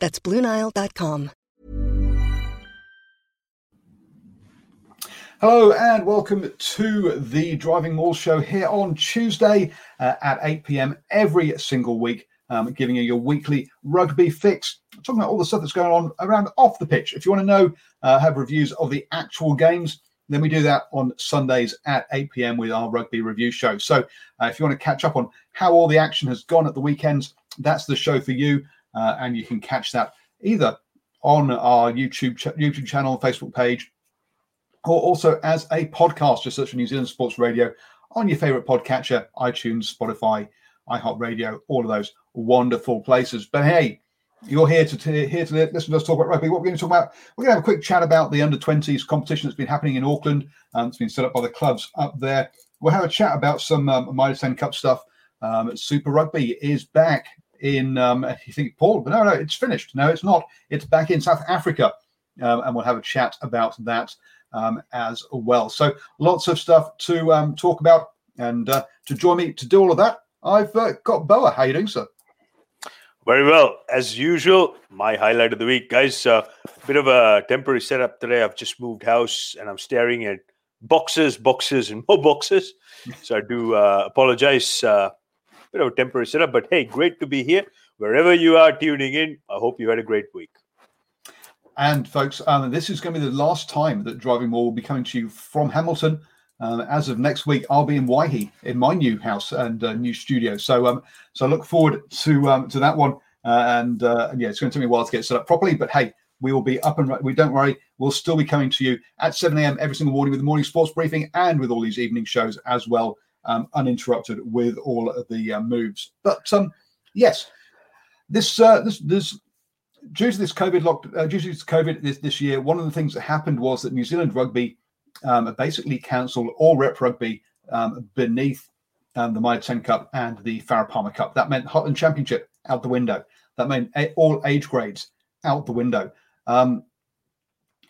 That's BlueNile.com. Hello and welcome to the Driving Wall Show here on Tuesday at 8 p.m. every single week, giving you your weekly rugby fix. I'm talking about all the stuff that's going on around off the pitch. If you want to know, have reviews of the actual games, then we do that on Sundays at 8 p.m. with our rugby review show. So if you want to catch up on how all the action has gone at the weekends, that's the show for you. And you can catch that either on our YouTube channel, Facebook page, or also as a podcast. Just search for New Zealand Sports Radio on your favourite podcatcher, iTunes, Spotify, iHeartRadio, all of those wonderful places. But hey, you're here to listen to us talk about rugby. What we're going to talk about, we're going to have a quick chat about the under-20s competition that's been happening in Auckland. It's been set up by the clubs up there. We'll have a chat about some Mitre 10 Cup stuff. Super Rugby is back in you think Paul, but no, it's finished. No, it's not. It's back in South Africa, and we'll have a chat about that as well. So lots of stuff to talk about, and to join me to do all of that, I've got Boa. How are you doing, sir? Very well, as usual. My highlight of the week, guys. Bit of a temporary setup today. I've just moved house, and I'm staring at boxes, and more boxes. So I do apologize. Bit of a temporary setup, but hey, great to be here. Wherever you are tuning in, I hope you had a great week. And folks, this is going to be the last time that Driving Wall will be coming to you from Hamilton. As of next week, I'll be in Waihi in my new house and new studio. So, so look forward to that one. And it's going to take me a while to get set up properly, but hey, we will be up and running. Don't worry, we'll still be coming to you at 7 a.m. every single morning with the morning sports briefing and with all these evening shows as well. Uninterrupted with all of the moves, but yes, this due to this COVID this year, one of the things that happened was that New Zealand Rugby basically cancelled all rep rugby beneath the Mitre 10 Cup and the Farrah Palmer Cup. That meant Heartland Championship out the window. That meant all age grades out the window, and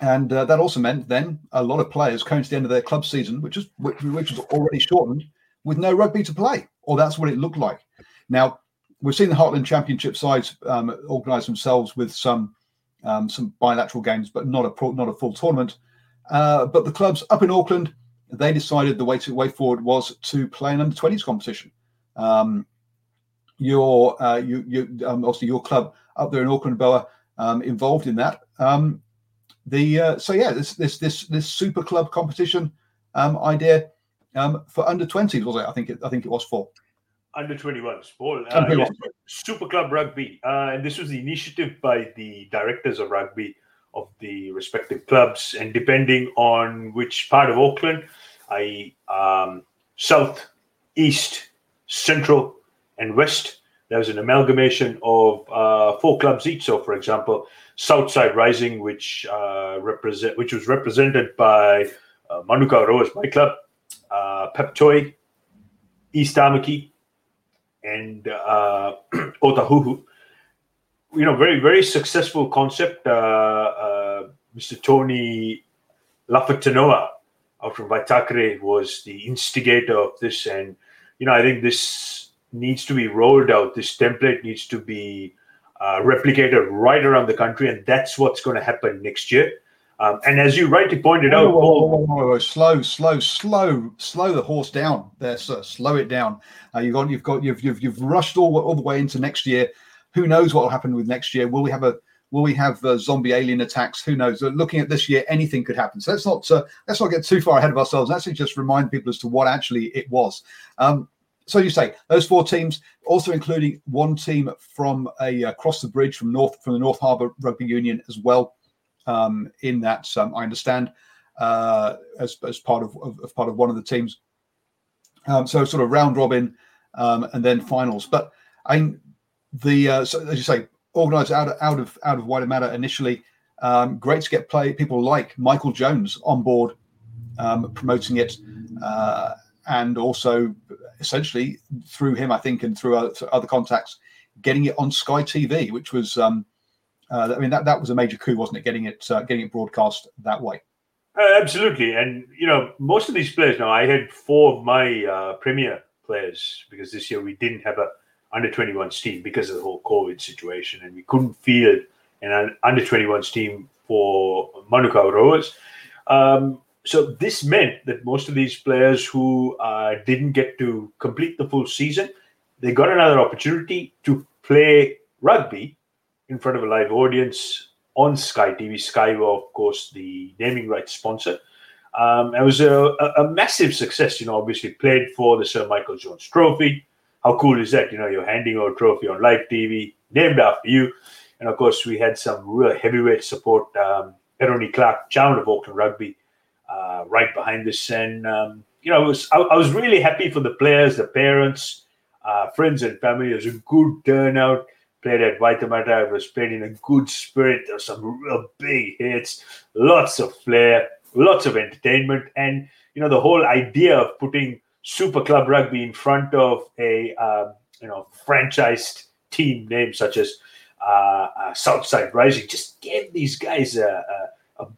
that also meant then a lot of players coming to the end of their club season, which was already shortened, with no rugby to play, or that's what it looked like. Now, we've seen the Heartland Championship sides organise themselves with some bilateral games, but not a full tournament. But the clubs up in Auckland, they decided the way forward was to play an under-20s competition. Obviously your club up there in Auckland, Boa, involved in that. This super club competition idea. For under 20s, was it? I think it was for under 21s. Paul, yes, Super Club Rugby, and this was the initiative by the directors of rugby of the respective clubs, and depending on which part of Auckland, south, east, central, and west, there was an amalgamation of four clubs each. So, for example, Southside Rising, which was represented by Manukau Rovers, my club. Peptoi, East Tamaki, and Otahuhu. You know, very, very successful concept. Mr. Tony Lafatanoa out from Waitakere was the instigator of this, and I think this needs to be rolled out. This template needs to be replicated right around the country, and that's what's going to happen next year. And as you rightly pointed out, slow the horse down there, sir. Slow it down. You've rushed all the way into next year. Who knows what will happen with next year? Will we have zombie alien attacks? Who knows? Looking at this year, anything could happen. So let's not get too far ahead of ourselves. Let's actually just remind people as to what actually it was. So you say those four teams, also including one team from across the bridge from the North Harbour Rugby Union as well. In that, I understand, as part of one of the teams. So sort of round robin and then finals. But so as you say, organised out of Waitemata initially. Great to get people like Michael Jones on board, promoting it, and also essentially through him, I think, and through other contacts, getting it on Sky TV, which was. That was a major coup, wasn't it? Getting it broadcast that way. Absolutely, and most of these players. Now, I had four of my premier players because this year we didn't have a under-21s team because of the whole COVID situation, and we couldn't field an under-21s team for Manukau Rovers. So this meant that most of these players who didn't get to complete the full season, they got another opportunity to play rugby in front of a live audience on Sky TV. Sky were, of course, the naming rights sponsor. It was a massive success, obviously played for the Sir Michael Jones trophy. How cool is that? You're handing out a trophy on live TV, named after you. And, of course, we had some real heavyweight support. Eroni Clark, Chairman of Auckland Rugby, right behind this. And, I was really happy for the players, the parents, friends and family. It was a good turnout. Played at Waitemata, it was played in a good spirit. There were some real big hits, lots of flair, lots of entertainment. And, the whole idea of putting Super Club Rugby in front of a, franchised team name such as Southside Rising just gave these guys a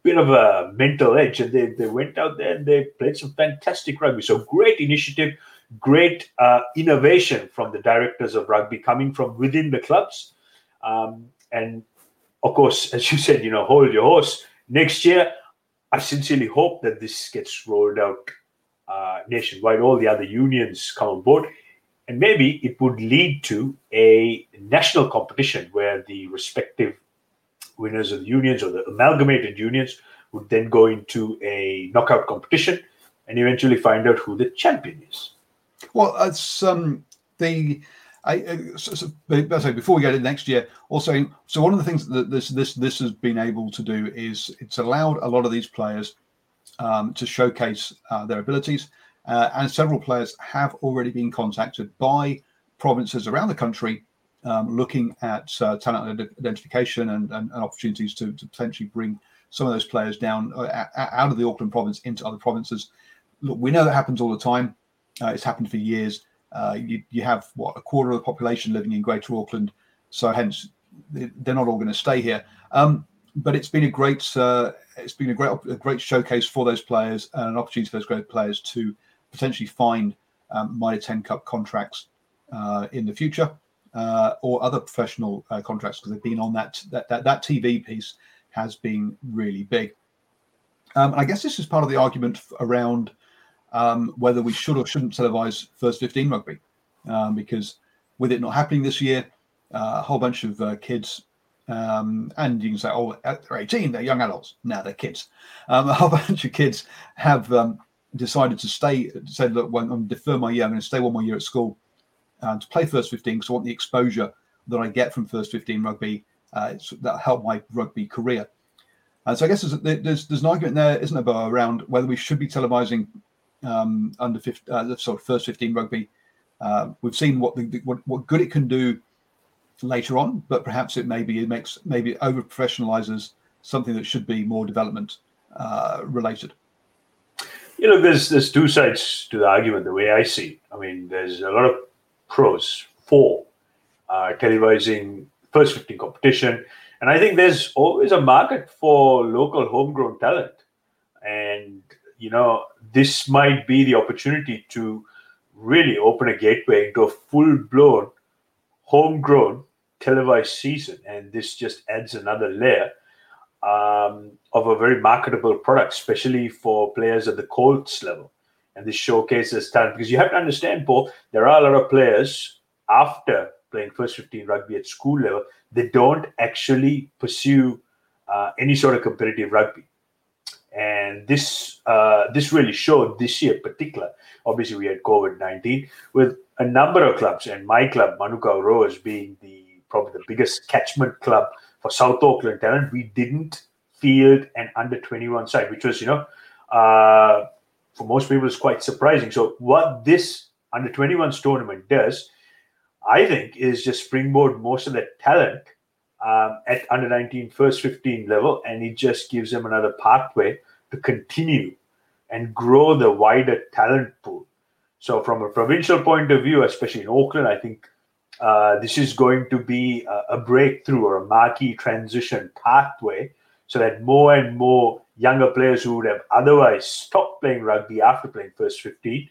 bit of a mental edge. And they went out there and they played some fantastic rugby. So great initiative. Great innovation from the directors of rugby coming from within the clubs. And, of course, as you said, hold your horse. Next year, I sincerely hope that this gets rolled out nationwide. All the other unions come on board. And maybe it would lead to a national competition where the respective winners of the unions or the amalgamated unions would then go into a knockout competition and eventually find out who the champion is. Well, it's before we go to next year. Also, so one of the things that this has been able to do is it's allowed a lot of these players to showcase their abilities, and several players have already been contacted by provinces around the country looking at talent identification and opportunities to potentially bring some of those players down out of the Auckland province into other provinces. Look, we know that happens all the time. It's happened for years. You have, a quarter of the population living in Greater Auckland, so hence they're not all going to stay here. But it's been a great showcase for those players and an opportunity for those great players to potentially find Mitre 10 Cup contracts in the future or other professional contracts, because they've been on that TV piece has been really big. And I guess this is part of the argument around. Whether we should or shouldn't televise first 15 rugby, because with it not happening this year, a whole bunch of kids, and you can say, they're 18, they're young adults. No, they're kids. A whole bunch of kids have decided to said, look, I'm going to defer my year. I'm going to stay one more year at school to play first 15 because I want the exposure that I get from first 15 rugby. That'll help my rugby career. And so I guess there's an argument there, isn't there, around whether we should be televising first 15 rugby. We've seen what good it can do later on, but perhaps it makes over professionalizes something that should be more development related. There's two sides to the argument the way I see. I mean, there's a lot of pros for televising first 15 competition, and I think there's always a market for local homegrown talent, and this might be the opportunity to really open a gateway into a full-blown, homegrown televised season. And this just adds another layer of a very marketable product, especially for players at the Colts level. And this showcases talent. Because you have to understand, Paul, there are a lot of players after playing first 15 rugby at school level, they don't actually pursue any sort of competitive rugby. And this really showed this year in particular. Obviously, we had COVID-19 with a number of clubs, and my club, Manukau Rovers, being probably the biggest catchment club for South Auckland talent. We didn't field an under-21 side, which was, for most people, is quite surprising. So what this under-21s tournament does, I think, is just springboard most of that talent at under-19 first 15 level, and it just gives them another pathway to continue and grow the wider talent pool. So from a provincial point of view, especially in Auckland, I think this is going to be a breakthrough or a marquee transition pathway so that more and more younger players who would have otherwise stopped playing rugby after playing first 15,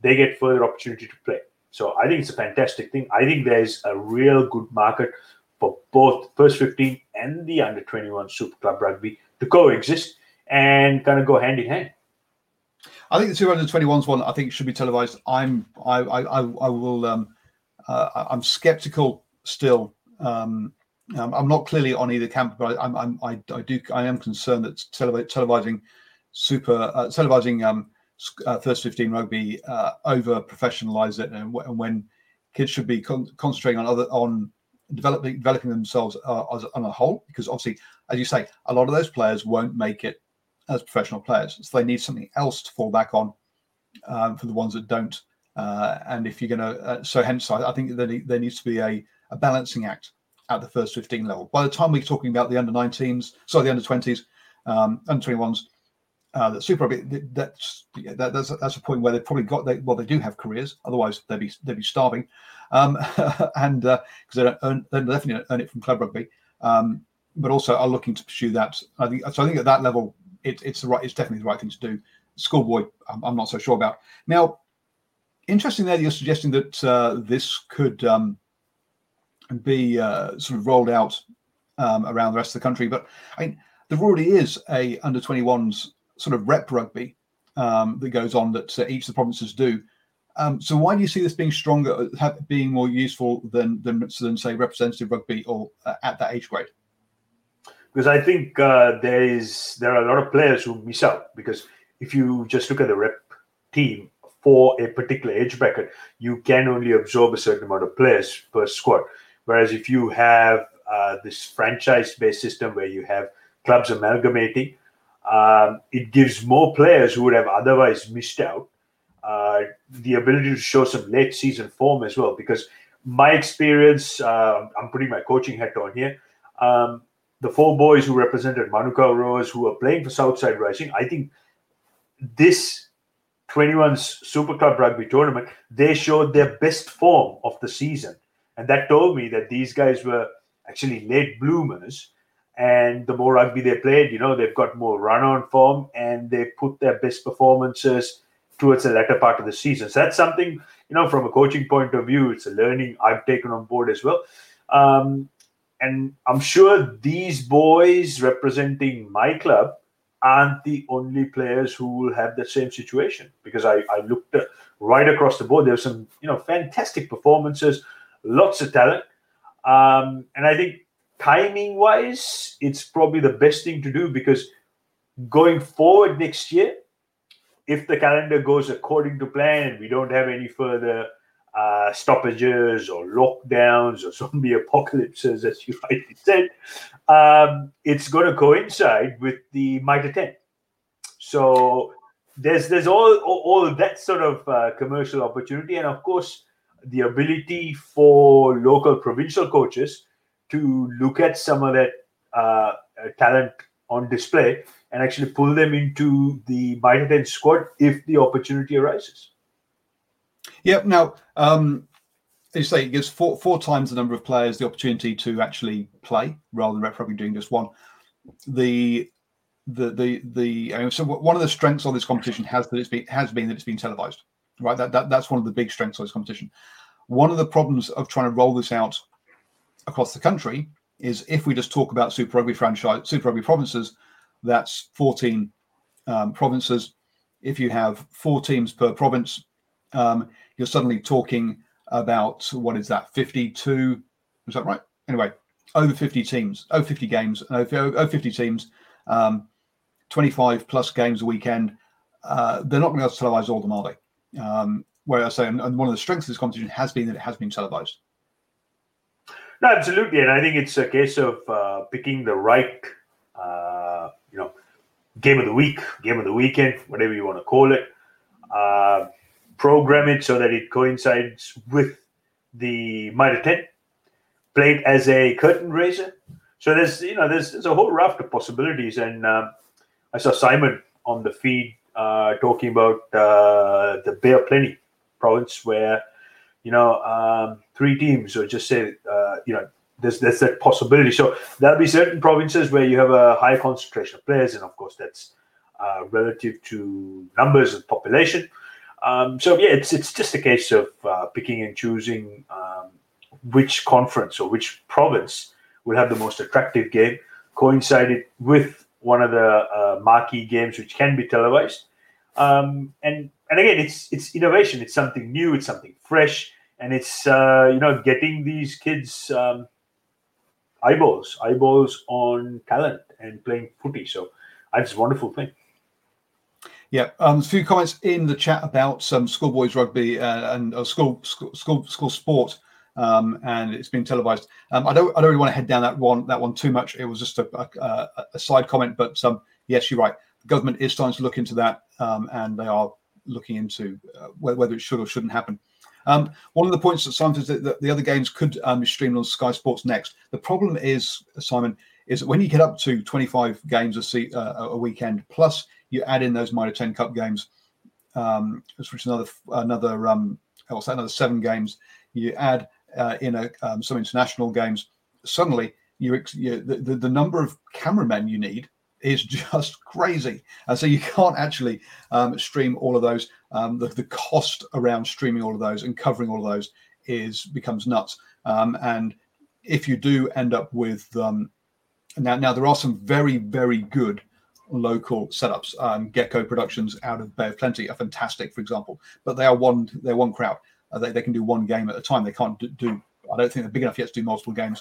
they get further opportunity to play. So I think it's a fantastic thing. I think there's a real good market for both first 15 and the under-21 Super Club Rugby to coexist and kind of go hand in hand. I think the 221s one, I think, should be televised. I'm skeptical still. I'm not clearly on either camp, but I am concerned that televising first 15 rugby over professionalize it, and when kids should be concentrating on developing themselves on a whole, because obviously, as you say, a lot of those players won't make it as professional players, so they need something else to fall back on for the ones that don't. And if you're going to, so hence, I think there needs to be a balancing act at the first 15 level. By the time we're talking about the under 20s, under 21s, that Super Rugby, that's a point where they've probably got, they do have careers. Otherwise, they'd be starving, and because they definitely don't earn it from club rugby, but also are looking to pursue that. I think at that level, it's definitely the right thing to do. Schoolboy, I'm not so sure about. Now, interesting there, you're suggesting that this could be sort of rolled out around the rest of the country, but I mean, there already is a under 21s sort of rep rugby that goes on that each of the provinces do. So why do you see this being stronger, being more useful than say representative rugby or at that age grade? Because I think there are a lot of players who miss out, because if you just look at the rep team for a particular age bracket, you can only absorb a certain amount of players per squad. Whereas if you have this franchise-based system where you have clubs amalgamating, it gives more players who would have otherwise missed out the ability to show some late-season form as well. Because my experience, I'm putting my coaching hat on here, the four boys who represented Manukau Rovers who are playing for Southside Rising, I think this 21's Super Club Rugby tournament, they showed their best form of the season. And that told me that these guys were actually late bloomers. And the more rugby they played, they've got more run-on form, and they put their best performances towards the latter part of the season. So that's something, from a coaching point of view, it's a learning I've taken on board as well. And I'm sure these boys representing my club aren't the only players who will have the same situation, because I looked right across the board. There were some, fantastic performances, lots of talent. And I think timing-wise, it's probably the best thing to do, because going forward next year, if the calendar goes according to plan and we don't have any further stoppages or lockdowns or zombie apocalypses, as you rightly said, it's going to coincide with the Mitre 10. So there's all that sort of commercial opportunity, and of course the ability for local provincial coaches to look at some of that talent on display and actually pull them into the Mitre 10 squad if the opportunity arises. Yeah. Now, you say it gives four times the number of players the opportunity to actually play rather than rep rugby doing just one. So one of the strengths of this competition has been that it's been televised. right? That's one of the big strengths of this competition. One of the problems of trying to roll this out across the country is if we just talk about Super Rugby franchise, Super Rugby provinces, that's 14 provinces. If you have four teams per province, you're suddenly talking about, what is that, 52? Is that right? Anyway, over 50 teams, over 50 games, over 50 teams, 25 plus games a weekend. They're not going to be able to televise all of them, are they? And one of the strengths of this competition has been that it has been televised. No, absolutely. And I think it's a case of picking the right, game of the week, game of the weekend, whatever you want to call it. Program it so that it coincides with the Mitre 10. Play it as a curtain raiser. So there's a whole raft of possibilities. And I saw Simon on the feed talking about the Bay of Plenty province where, three teams or just say, there's that possibility. So there'll be certain provinces where you have a high concentration of players. And, of course, that's relative to numbers of population. It's just a case of picking and choosing which conference or which province will have the most attractive game, coincided with one of the marquee games which can be televised. And again, it's innovation. It's something new. It's something fresh. And it's, getting these kids eyeballs on talent and playing footy. So it's a wonderful thing. Yeah, a few comments in the chat about some schoolboys rugby and school sport, and it's been televised. I don't really want to head down that one too much. It was just a side comment, but yes, you're right. The government is starting to look into that, and they are looking into whether it should or shouldn't happen. One of the points that Simon says that the other games could be streamed on Sky Sports Next. The problem is, Simon, is that when you get up to 25 games a weekend, plus you add in those Mitre 10 Cup games, which is another 7 games. You add in some international games. Suddenly, the number of cameramen you need is just crazy, and so you can't actually stream all of those. The cost around streaming all of those and covering all of those becomes nuts. And if you do end up with now there are some very, very good local setups. Gecko Productions out of Bay of Plenty are fantastic, for example, but they're one crowd. They can do one game at a time. They can't do. I don't think they're big enough yet to do multiple games.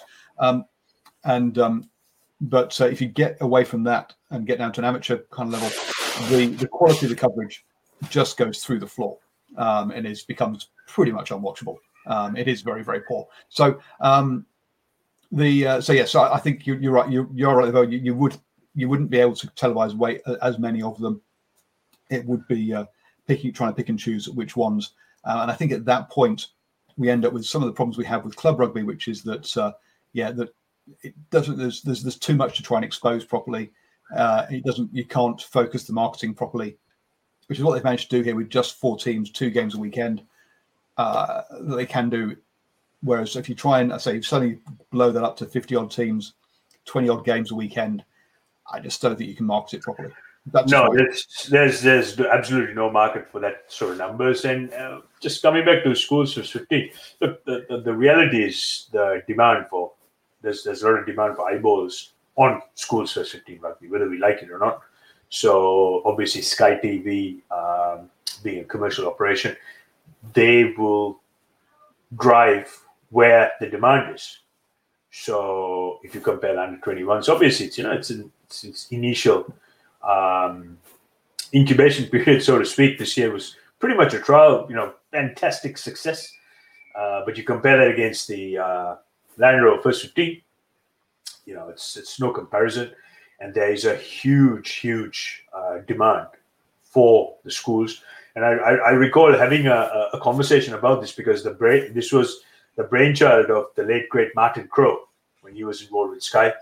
But if you get away from that and get down to an amateur kind of level, the quality of the coverage just goes through the floor, and it becomes pretty much unwatchable. It is very, very poor. So I think you're right. You're right, though. You wouldn't be able to televise as many of them. It would be trying to pick and choose which ones. And I think at that point, we end up with some of the problems we have with club rugby, which is that, that it doesn't. There's too much to try and expose properly. It doesn't. You can't focus the marketing properly, which is what they've managed to do here with just 4 teams, 2 games a weekend that they can do. Whereas if you try and suddenly blow that up to 50 odd teams, 20 odd games a weekend, I just don't think you can market it properly. There's absolutely no market for that sort of numbers. And just coming back to schools for 15, look, the reality is the demand for there's a lot of demand for eyeballs on schools for 15 rugby, whether we like it or not. So obviously Sky TV, being a commercial operation, they will drive where the demand is. So if you compare the under-21s, obviously it's initial incubation period, so to speak. This year was pretty much a trial, fantastic success. But you compare that against the Land Rover First 15, it's no comparison. And there is a huge, huge demand for the schools. And I recall having a conversation about this because this was the brainchild of the late, great Martin Crowe when he was involved with Sky.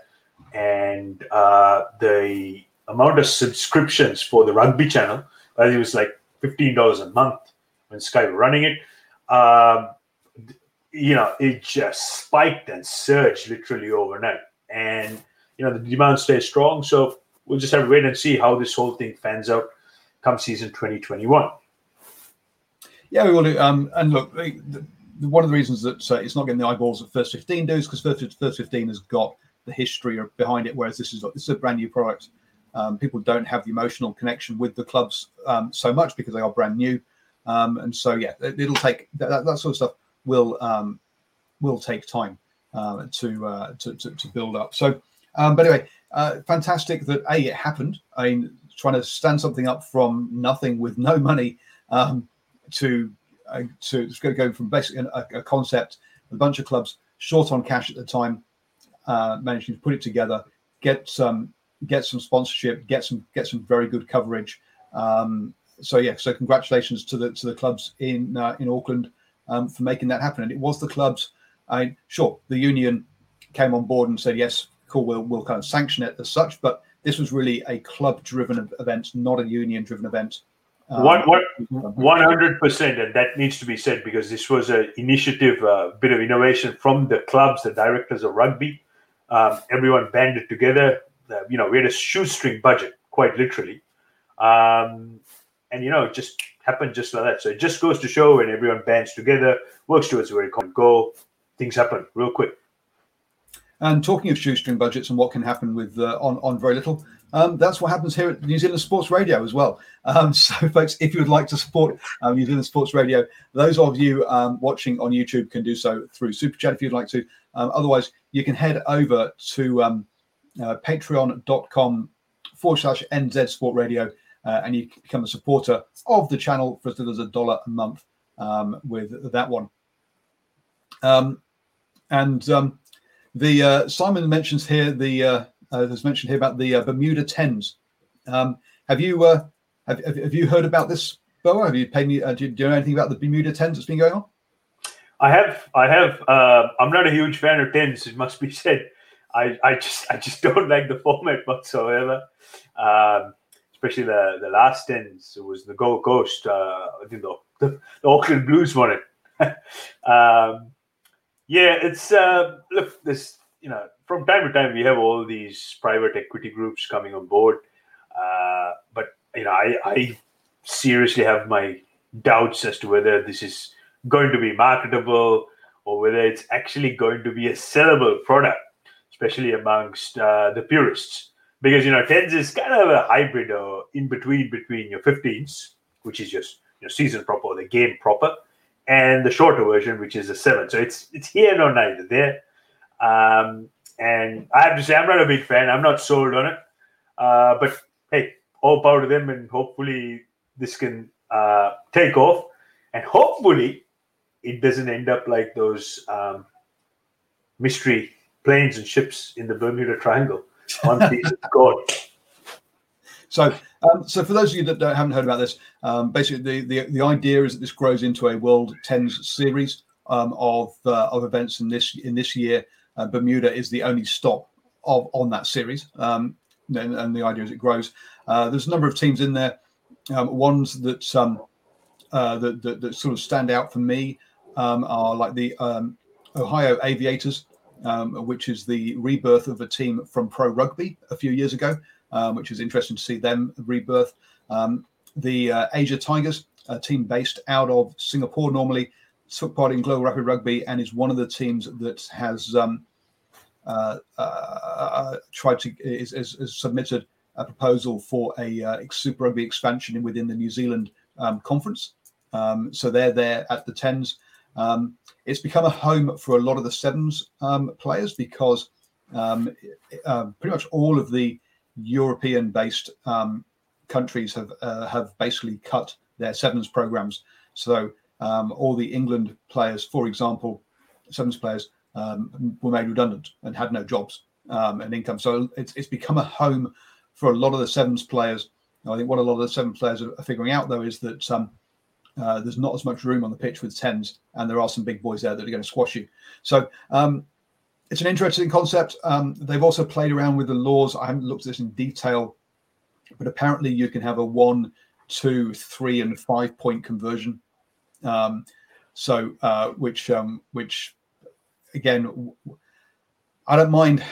And the amount of subscriptions for the rugby channel, it was like $15 a month when Sky were running it. It just spiked and surged literally overnight. And, the demand stays strong. So we'll just have to wait and see how this whole thing pans out come season 2021. Yeah, we will do. And look, one of the reasons that it's not getting the eyeballs that First 15 do is because First 15 has got the history behind it, whereas this is a brand new product. People don't have the emotional connection with the clubs so much because they are brand new. And so, yeah, it'll take that sort of stuff will take time to build up. So, but anyway, fantastic that it happened. I mean, trying to stand something up from nothing with no money to it's going to go from basically a concept, a bunch of clubs short on cash at the time, managing to put it together, get some sponsorship, get some very good coverage. So congratulations to the clubs in Auckland for making that happen. And it was the clubs. The union came on board and said, yes, cool, we'll kind of sanction it as such. But this was really a club-driven event, not a union-driven event. 100%, and that needs to be said, because this was an initiative, a bit of innovation from the clubs, the directors of rugby. Everyone banded together. We had a shoestring budget, quite literally. And, it just happened just like that. So it just goes to show when everyone bands together, works towards a very common goal, things happen real quick. And talking of shoestring budgets and what can happen with on very little, that's what happens here at New Zealand Sports Radio as well. So, folks, if you would like to support New Zealand Sports Radio, those of you watching on YouTube can do so through Super Chat if you'd like to. Otherwise, you can head over to patreon.com/NZ Sport Radio and you can become a supporter of the channel for as little as $1 a month with that one. The Simon mentions here about the Bermuda Tens. Have you heard about this, Boa? Have you do you know anything about the Bermuda Tens that's been going on? I have. I'm not a huge fan of tens, it must be said. I just don't like the format whatsoever. Especially the last tens. It was the Gold Coast. I think the Auckland Blues won it. It's look. This from time to time we have all these private equity groups coming on board, but I seriously have my doubts as to whether this is going to be marketable or whether it's actually going to be a sellable product, especially amongst the purists, because tens is kind of a hybrid or in between your 15s, which is just your season proper or the game proper, and the shorter version, which is a 7. So it's here nor neither there. And I have to say, I'm not a big fan. I'm not sold on it. But, hey, all power to them, and hopefully this can take off. And hopefully it doesn't end up like those mystery planes and ships in the Bermuda Triangle. One piece of God. So for those of you that haven't heard about this, basically the idea is that this grows into a World Tens series of events in this year. Bermuda is the only stop on that series, and the idea is it grows. There's a number of teams in there. Ones that sort of stand out for me are like the Ohio Aviators, which is the rebirth of a team from Pro Rugby a few years ago. Which is interesting to see them rebirth. The Asia Tigers, a team based out of Singapore normally, took part in Global Rapid Rugby and is one of the teams that has submitted a proposal for a Super Rugby expansion within the New Zealand conference. So they're there at the tens. It's become a home for a lot of the sevens players because pretty much all of the European-based countries have basically cut their sevens programs. So all the England players, for example, sevens players, were made redundant and had no jobs and income. So it's become a home for a lot of the sevens players. I think what a lot of the sevens players are figuring out, though, is that there's not as much room on the pitch with tens, and there are some big boys there that are going to squash you. So it's an interesting concept. They've also played around with the laws. I haven't looked at this in detail, but apparently you can have a 1, 2, 3, and 5 point conversion. Which again, I don't mind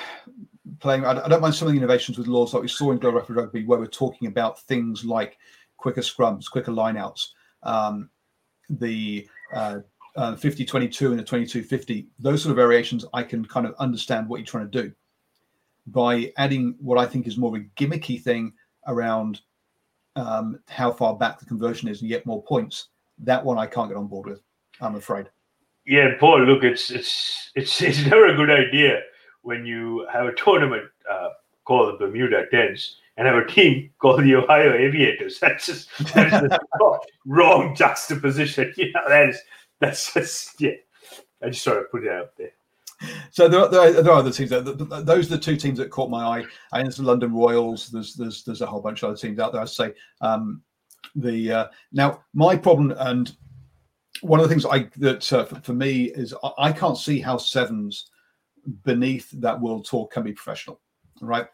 playing. I don't mind some of the innovations with laws like we saw in Global Rapid Rugby, where we're talking about things like quicker scrums, quicker lineouts, the 50-22 and the 22-50, those sort of variations, I can kind of understand what you're trying to do. By adding what I think is more of a gimmicky thing around how far back the conversion is and yet more points, that one I can't get on board with, I'm afraid. Yeah, Paul, look, it's never a good idea when you have a tournament called the Bermuda Tens and have a team called the Ohio Aviators. That's just wrong juxtaposition. You know, that's just I just sort of put it out there. So there are other teams. Those are the two teams that caught my eye. I know the London Royals. There's a whole bunch of other teams out there. I'd say now my problem, and one of the things for me is I can't see how sevens beneath that World Tour can be professional, right?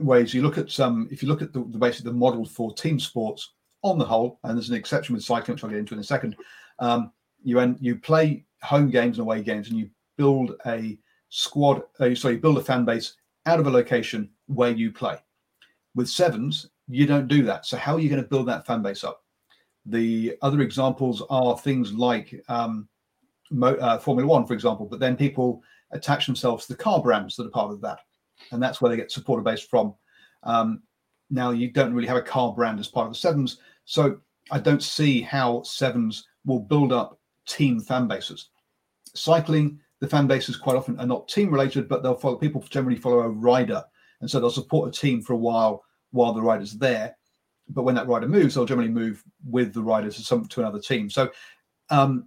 Whereas you look at the basically the model for team sports on the whole, and there's an exception with cycling, which I'll get into in a second. You play home games and away games, and you build a squad. You build a fan base out of a location where you play. With sevens, you don't do that. So how are you going to build that fan base up? The other examples are things like Formula One, for example. But then people attach themselves to the car brands that are part of that, and that's where they get supporter base from. Now you don't really have a car brand as part of the sevens, so I don't see how sevens will build up team fan bases. Cycling, the fan bases quite often are not team related, but people generally follow a rider, and so they'll support a team for a while the rider's there. But when that rider moves, they'll generally move with the rider to another team. So, and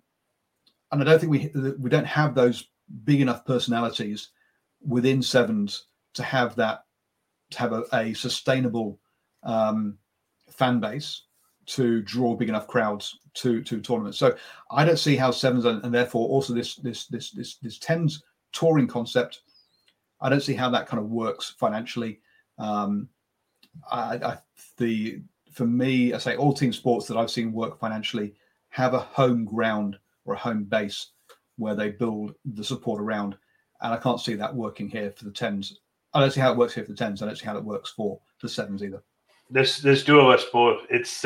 I don't think we don't have those big enough personalities within sevens to have that, to have a sustainable fan base to draw big enough crowds to tournaments. So I don't see how sevens and therefore also this tens touring concept, I don't see how that kind of works financially. For me, I say all team sports that I've seen work financially have a home ground or a home base where they build the support around, and I can't see that working here for the tens. I don't see how it works here for the tens. I don't see how it works for the sevens either. There's two of us, Paul. It's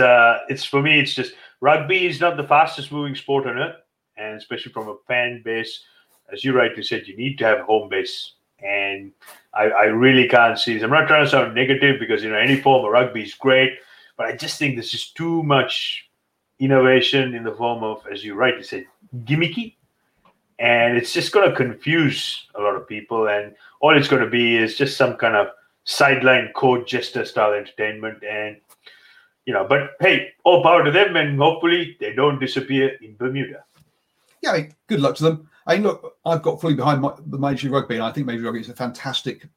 for me. It's just rugby is not the fastest moving sport on earth, and especially from a fan base, as you rightly said, you need to have a home base. And I really can't see this. I'm not trying to sound negative because any form of rugby is great, but I just think this is too much innovation in the form of, as you rightly said, gimmicky, and it's just going to confuse a lot of people. And all it's going to be is just some kind of sideline court jester style entertainment, and but hey, all power to them, and hopefully they don't disappear in Bermuda. Yeah, I mean, good luck to them. I mean, look, I've got fully behind the Major League Rugby, and I think Major League Rugby is a fantastic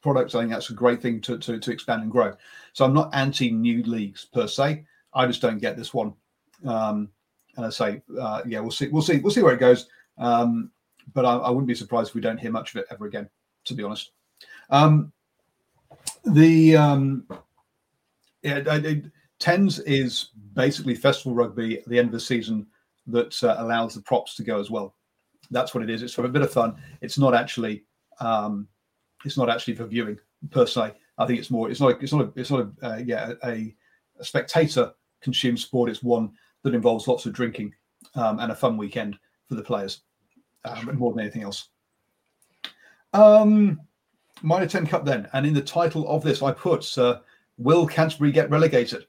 product. I think that's a great thing to expand and grow. So I'm not anti new leagues per se. I just don't get this one. And I say, we'll see where it goes. But I wouldn't be surprised if we don't hear much of it ever again, to be honest. Tens is basically festival rugby at the end of the season that allows the props to go as well. That's what it is. It's for a bit of fun. It's not actually for viewing per se. I think it's more. It's not a spectator consumed sport. It's one that involves lots of drinking and a fun weekend for the players more than anything else. Mitre 10 Cup then, and in the title of this, I put, will Canterbury get relegated?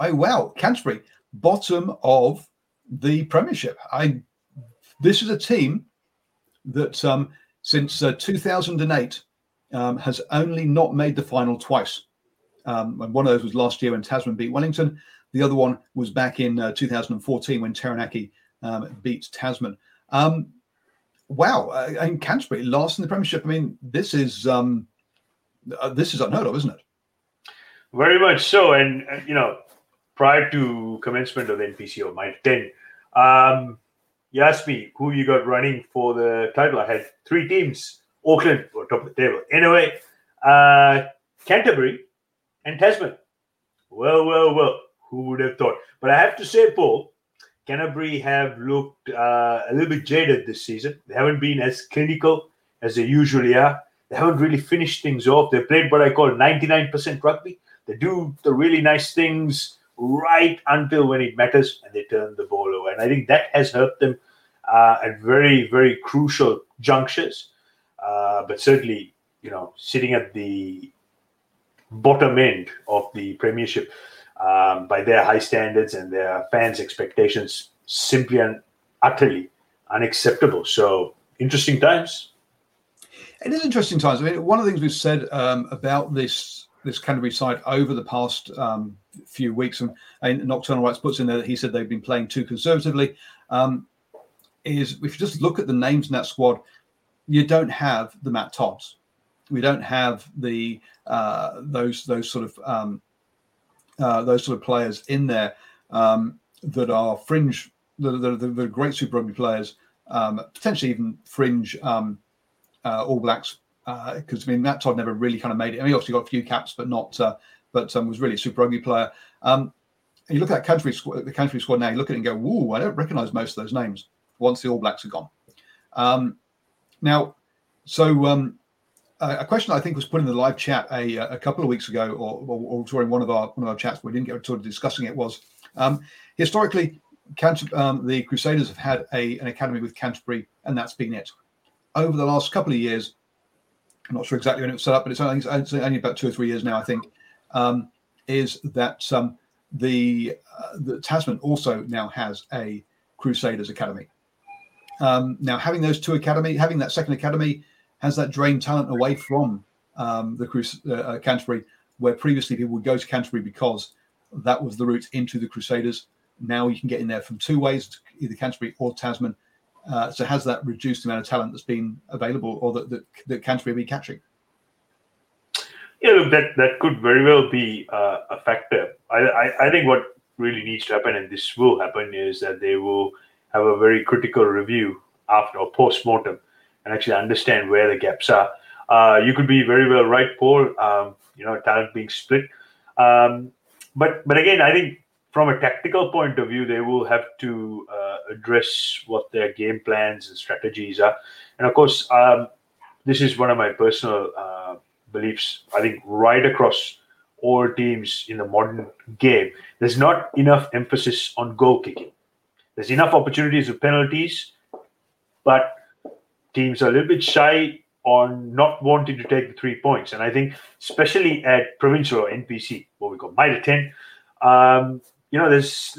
Oh, wow, Canterbury, bottom of the Premiership. This is a team that since 2008 has only not made the final twice. And one of those was last year when Tasman beat Wellington. The other one was back in 2014 when Taranaki beat Tasman. Wow, and Canterbury last in the Premiership. I mean, this is unheard of, isn't it? Very much so. And prior to commencement of the NPCO, Mitre 10, you asked me who you got running for the title. I had three teams: Auckland, or top of the table, anyway, Canterbury, and Tasman. Well, who would have thought? But I have to say, Paul, Canterbury have looked a little bit jaded this season. They haven't been as clinical as they usually are. They haven't really finished things off. They played what I call 99% rugby. They do the really nice things right until when it matters, and they turn the ball over. And I think that has hurt them at very, very crucial junctures. But certainly, you know, sitting at the bottom end of the Premiership by their high standards and their fans' expectations, simply and utterly unacceptable. So interesting times. It is interesting times. I mean, one of the things we've said about this Canterbury side over the past few weeks, and Nocturnal Rights puts in there that he said they've been playing too conservatively, is if you just look at the names in that squad, you don't have the Matt Todds. We don't have the those sort of players in there that are fringe, the great Super Rugby players, potentially even fringe All Blacks, because I mean Matt Todd never really kind of made it. I mean, he obviously got a few caps, but not, was really a Super Rugby player. And you look at that Canterbury squad now, you look at it and go, "Whoa, I don't recognise most of those names." Once the All Blacks are gone, a question I think was put in the live chat a couple of weeks ago, or during one of our chats, we didn't get to discussing it. Was historically, the Crusaders have had an academy with Canterbury, and that's been it. Over the last couple of years, I'm not sure exactly when it was set up, but it's only about 2 or 3 years now, I think. Is that the Tasman also now has a Crusaders academy? Now, having those two academy, having that second academy, has that drained talent away from Canterbury, where previously people would go to Canterbury because that was the route into the Crusaders. Now you can get in there from two ways, either Canterbury or Tasman. So has that reduced the amount of talent that's been available, or that Canterbury will be catching? Yeah, look, that could very well be a factor. I think what really needs to happen, and this will happen, is that they will have a very critical review after or post-mortem and actually understand where the gaps are. You could be very well right, Paul, talent being split. But again, I think from a tactical point of view, they will have to address what their game plans and strategies are. And of course, this is one of my personal beliefs. I think right across all teams in the modern game, there's not enough emphasis on goal kicking. There's enough opportunities of penalties, but teams are a little bit shy on not wanting to take the 3 points. And I think especially at provincial or NPC, what we call Mitre 10, there's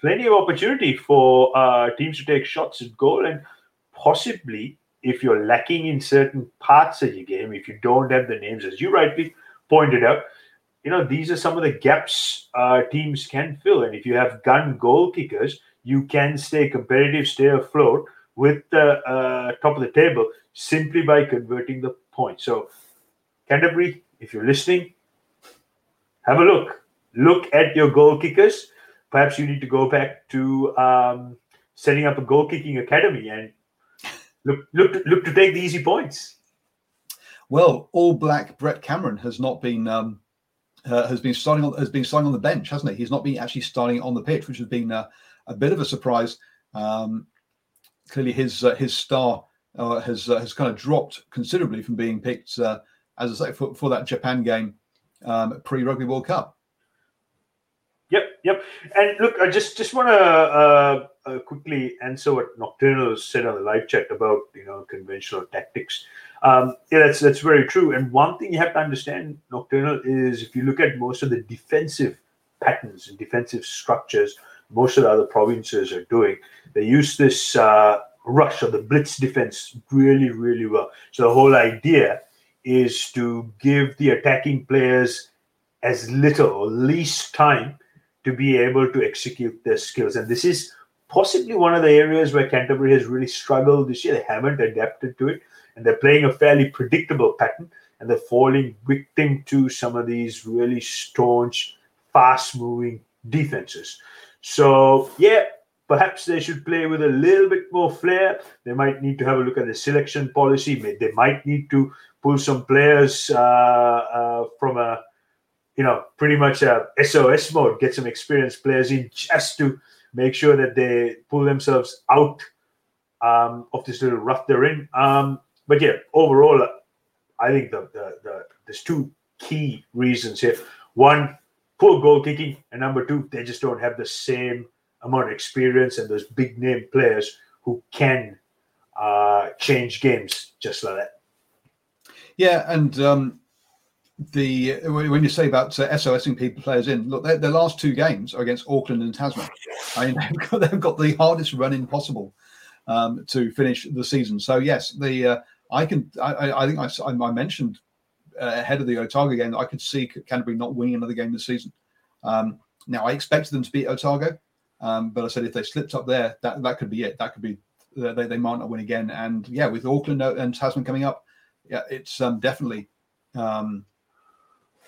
plenty of opportunity for teams to take shots at goal, and possibly if you're lacking in certain parts of your game, if you don't have the names, as you rightly pointed out, these are some of the gaps teams can fill. And if you have gun goal kickers, you can stay competitive, stay afloat with the top of the table simply by converting the point. So Canterbury, if you're listening, have a look. Look at your goal kickers. Perhaps you need to go back to setting up a goal kicking academy and look to take the easy points. Well, All Black Brett Cameron has not been starting on the bench, hasn't he? He's not been actually starting on the pitch, which has been a bit of a surprise. Clearly, his star has kind of dropped considerably from being picked, as I say, for that Japan game pre Rugby World Cup. Yep. And look, I just want to quickly answer what Nocturnal said on the live chat about, conventional tactics. That's very true. And one thing you have to understand, Nocturnal, is if you look at most of the defensive patterns and defensive structures most of the other provinces are doing, they use this rush or the blitz defense really, really well. So the whole idea is to give the attacking players as little or least time to be able to execute their skills. And this is possibly one of the areas where Canterbury has really struggled this year. They haven't adapted to it, and they're playing a fairly predictable pattern, and they're falling victim to some of these really staunch, fast-moving defenses. So, yeah, perhaps they should play with a little bit more flair. They might need to have a look at the selection policy. They might need to pull some players from a pretty much a SOS mode, get some experienced players in just to make sure that they pull themselves out of this little rut they're in. But yeah, overall, I think there's two key reasons here. One, poor goal kicking, and number two, they just don't have the same amount of experience and those big name players who can change games just like that. Yeah, and the when you say about SOSing people players in, look, their last two games are against Auckland and Tasman. I mean, they've got the hardest run-in possible to finish the season. So yes, the I think I mentioned ahead of the Otago game that I could see Canterbury not winning another game this season. Now I expected them to beat Otago, but I said if they slipped up there, that could be it. That could be they might not win again. And yeah, with Auckland and Tasman coming up, yeah, it's definitely.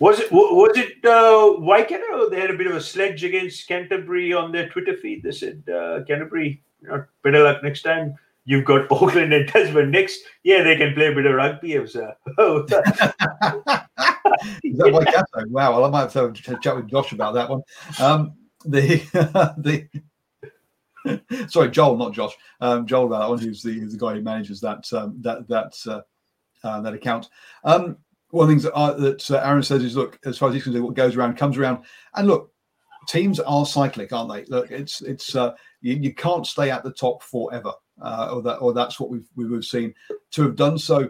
Was it Waikato? They had a bit of a sledge against Canterbury on their Twitter feed. They said Canterbury, you know, better luck next time. You've got Auckland and Tasman next. Yeah, they can play a bit of rugby. It was Waikato? Wow. Well, I might have to have a chat with Josh about that one. Sorry, Joel, not Josh. Joel about that one. Who's the guy who manages that account. One of the things that Aaron says is, look, as far as he's concerned, what goes around comes around. And look, teams are cyclic, aren't they? Look, it's you can't stay at the top forever, that's what we've seen. To have done so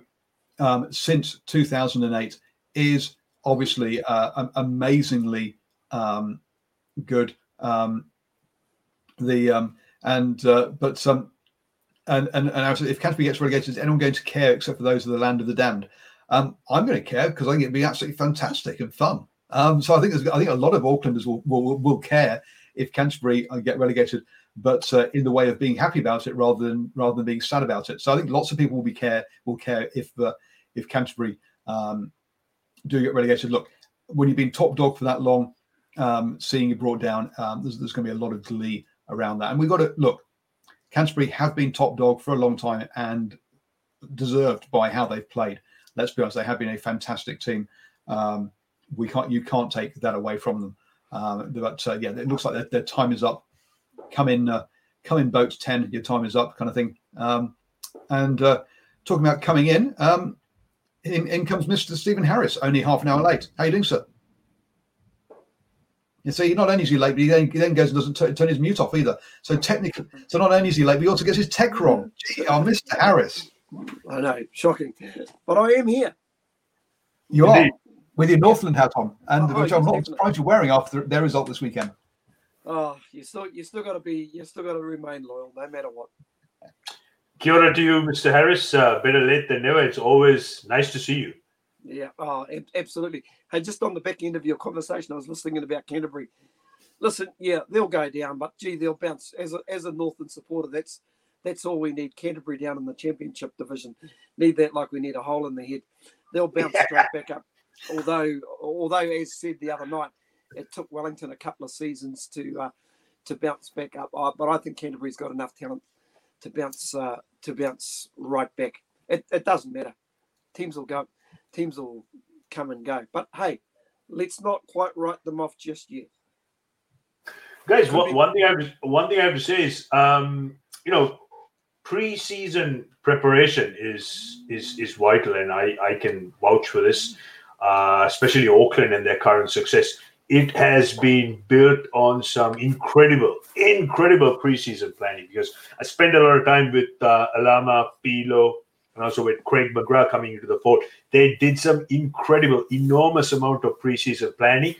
since 2008 is obviously amazingly good. And if Canterbury gets relegated, is anyone going to care except for those of the land of the damned? I'm going to care because I think it'd be absolutely fantastic and fun. So I think a lot of Aucklanders will care if Canterbury get relegated, but in the way of being happy about it rather than being sad about it. So I think lots of people will care if Canterbury do get relegated. Look, when you've been top dog for that long, seeing you brought down, there's going to be a lot of glee around that. And we've got to look. Canterbury have been top dog for a long time and deserved by how they've played. Let's be honest, they have been a fantastic team. You can't take that away from them. But it looks like their time is up. Come in boats 10, your time is up, kind of thing. And talking about coming in comes Mr. Stephen Harris, only half an hour late. How are you doing, sir? And so not only is he late, but he then goes and doesn't turn his mute off either. So technically, not only is he late, but he also gets his tech wrong. Gee, Mr. Harris. I know, shocking, but I am here. You indeed. Are with your Northland hat on, and which I'm not surprised you're wearing after their result this weekend. Oh, you still got to remain loyal, no matter what. Kia ora to you, Mr. Harris. Better late than never. It's always nice to see you. Yeah, absolutely. Hey, just on the back end of your conversation, I was listening in about Canterbury. Listen, yeah, they'll go down, but gee, they'll bounce. As a Northland supporter, that's all we need. Canterbury down in the Championship division. Need that like we need a hole in the head. They'll bounce straight back up. Although, as said the other night, it took Wellington a couple of seasons to bounce back up. But I think Canterbury's got enough talent to bounce right back. It doesn't matter. Teams will go. Teams will come and go. But hey, let's not quite write them off just yet. Guys, one thing I have to say is, you know, pre-season preparation is vital, and I can vouch for this, especially Auckland and their current success. It has been built on some incredible pre-season planning, because I spent a lot of time with Alama, Pilo, and also with Craig McGrath coming into the fold. They did some enormous amount of pre-season planning,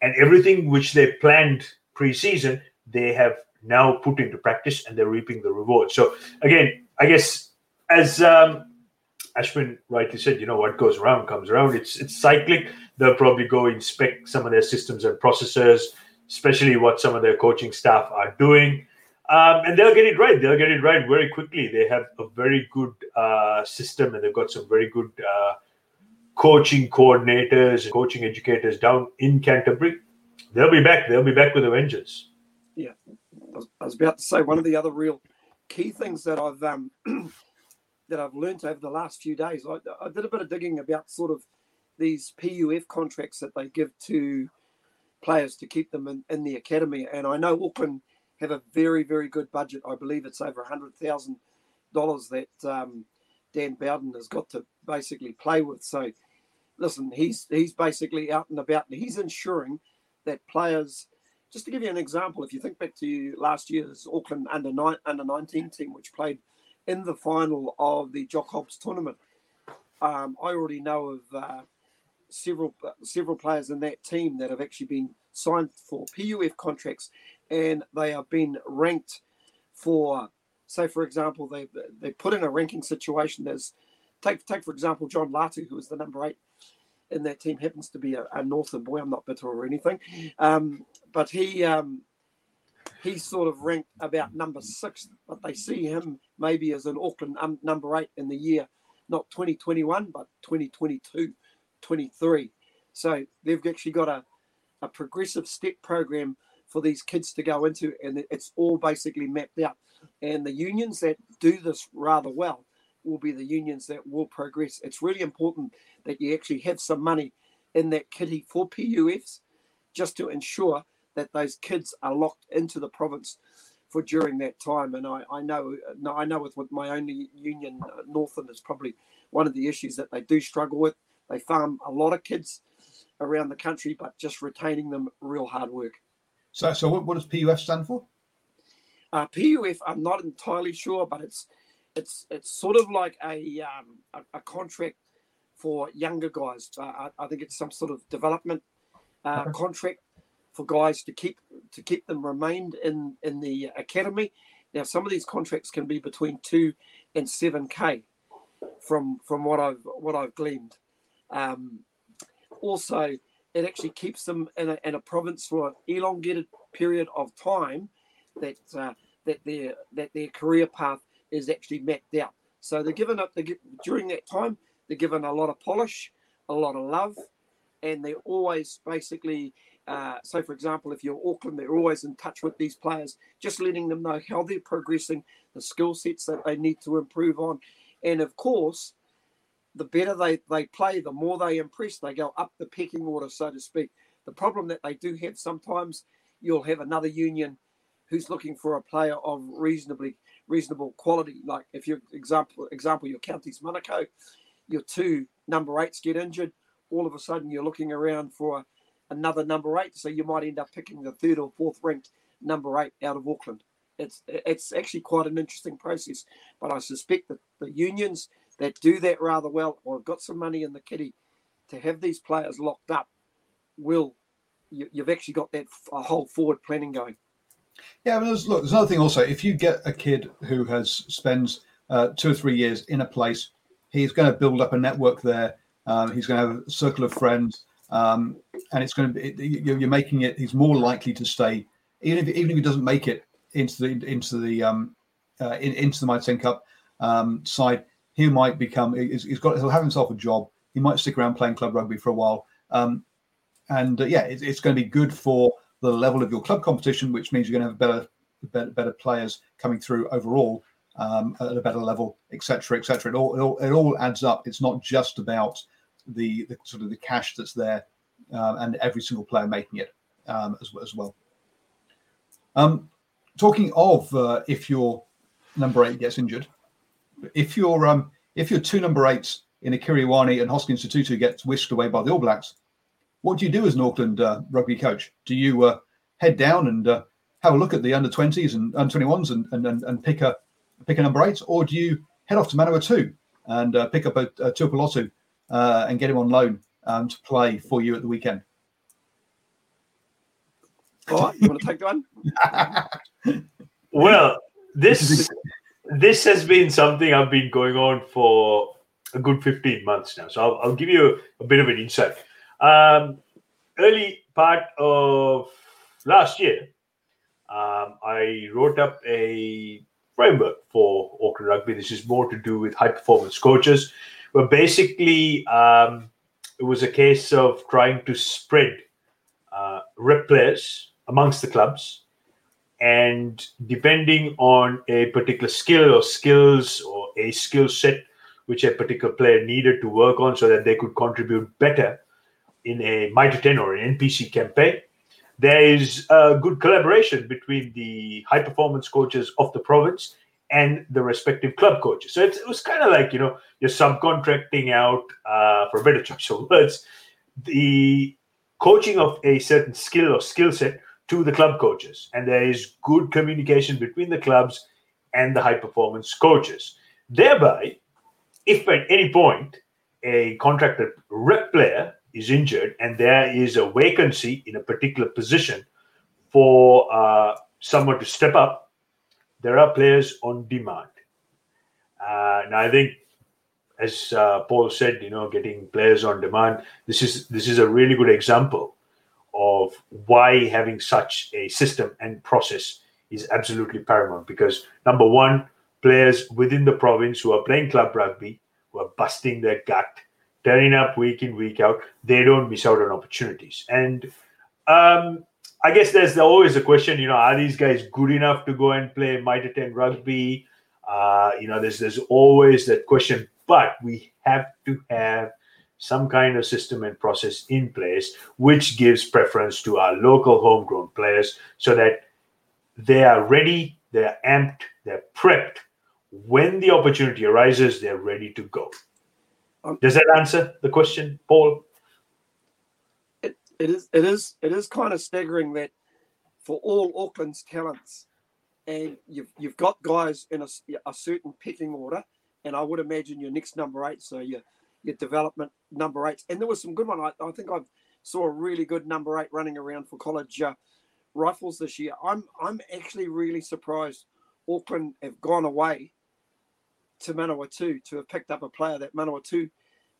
and everything which they planned pre-season, they have now put into practice, and they're reaping the reward. So again, I guess as Ashwin rightly said, you know, what goes around comes around. It's cyclic. They'll probably go inspect some of their systems and processes, especially what some of their coaching staff are doing, and they'll get it right. They'll get it right very quickly. They have a very good system, and they've got some very good coaching coordinators and coaching educators down in Canterbury. They'll be back. They'll be back with a vengeance. Yeah. I was about to say one of the other real key things that I've that I've learnt over the last few days. I did a bit of digging about sort of these PUF contracts that they give to players to keep them in the academy. And I know Auckland have a very, very good budget. I believe it's over $100,000 that Dan Bowden has got to basically play with. So listen, he's basically out and about, and he's ensuring that players, just to give you an example, if you think back to last year's Auckland under 19 team, which played in the final of the Jock Hobbs tournament, I already know of several players in that team that have actually been signed for PUF contracts, and they have been ranked for, say, for example, they put in a ranking situation. There's, take for example, John Latu, who is the number 8 in that team, happens to be a northern boy. I'm not bitter or anything, but he's sort of ranked about number 6, but they see him maybe as an Auckland number 8 in the year, not 2021, but 2022, 23. So they've actually got a progressive step program for these kids to go into, and it's all basically mapped out. And the unions that do this rather well will be the unions that will progress. It's really important that you actually have some money in that kitty for PUFs, just to ensure that those kids are locked into the province for during that time. And I know with my own union, Northern is probably one of the issues that they do struggle with. They farm a lot of kids around the country, but just retaining them, real hard work. So what does PUF stand for? PUF, I'm not entirely sure, but it's sort of like a contract for younger guys. I think it's some sort of development contract for guys to keep them remained in the academy. Now, some of these contracts can be between 2 and 7K, from what I've gleaned. Also, it actually keeps them in a province for an elongated period of time that their career path is actually mapped out. So they're given up. During that time, they're given a lot of polish, a lot of love, and they're always basically. So, for example, if you're Auckland, they're always in touch with these players, just letting them know how they're progressing, the skill sets that they need to improve on, and of course, the better they play, the more they impress. They go up the pecking order, so to speak. The problem that they do have sometimes, you'll have another union who's looking for a player of reasonable quality. Like if your example, your county's Manukau, your 2 number 8s get injured. All of a sudden, you're looking around for another number 8. So you might end up picking the 3rd or 4th ranked number 8 out of Auckland. It's actually quite an interesting process, but I suspect that the unions that do that rather well, or have got some money in the kitty to have these players locked up, you've actually got that a whole forward planning going. Yeah, I mean, there's another thing also. If you get a kid who spends 2 or 3 years in a place, he's going to build up a network there. He's going to have a circle of friends, and it's going to be you're making it. He's more likely to stay, even if he doesn't make it into the Mitre 10 Cup side. He might become. He'll have himself a job. He might stick around playing club rugby for a while, it's going to be good for the level of your club competition, which means you're going to have better players coming through overall at a better level, etc., etc. It all adds up. It's not just about the sort of the cash that's there, and every single player making it as well. Talking of if your number 8 gets injured. If your 2 number 8s in a Kiriwani and Hoskins Tutu gets whisked away by the All Blacks, what do you do as an Auckland rugby coach? Do you head down and have a look at the under-20s and under-21s and pick a number 8, or do you head off to Manawatu and pick up a Tuipulotu and get him on loan to play for you at the weekend? All right, you want to take that one? Well, This has been something I've been going on for a good 15 months now. So I'll give you a bit of an insight. Early part of last year, I wrote up a framework for Auckland Rugby. This is more to do with high-performance coaches, where basically it was a case of trying to spread rep players amongst the clubs. And depending on a particular skill or skills or a skill set which a particular player needed to work on so that they could contribute better in a Mitre 10 or an NPC campaign, there is a good collaboration between the high-performance coaches of the province and the respective club coaches. So it was kind of like, you're subcontracting out, for a better choice of words, the coaching of a certain skill or skill set to the club coaches. And there is good communication between the clubs and the high-performance coaches. Thereby, if at any point a contracted rep player is injured and there is a vacancy in a particular position for someone to step up, there are players on demand. And I think, as Paul said, you know, getting players on demand, this is a really good example of why having such a system and process is absolutely paramount. Because number one, players within the province who are playing club rugby, who are busting their gut, turning up week in, week out, they don't miss out on opportunities. And I guess there's always a question, you know, are these guys good enough to go and play Mitre 10 rugby? You know, there's always that question. But we have to have some kind of system and process in place which gives preference to our local homegrown players so that they are ready, they're amped, they're prepped. When the opportunity arises, they're ready to go. Does that answer the question, Paul? It is kind of staggering that for all Auckland's talents, and you've got guys in a certain pecking order, and I would imagine your next number 8, so your development number 8. And there was some good one. I think I saw a really good number 8 running around for college rifles this year. I'm actually really surprised Auckland have gone away to Manawatu to have picked up a player that Manawatu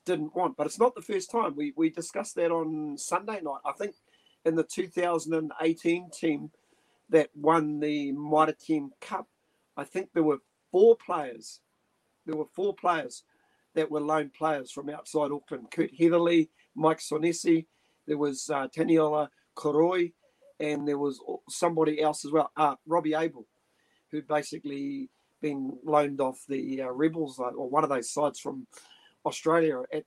didn't want. But it's not the first time. We discussed that on Sunday night. I think in the 2018 team that won the Mitre 10 Cup, I think there were 4 players. There were 4 players that were lone players from outside Auckland. Kurt Heatherly, Mike Sonesi, there was Taniola Koroi, and there was somebody else as well, Robbie Abel, who basically been loaned off the Rebels or one of those sides from Australia at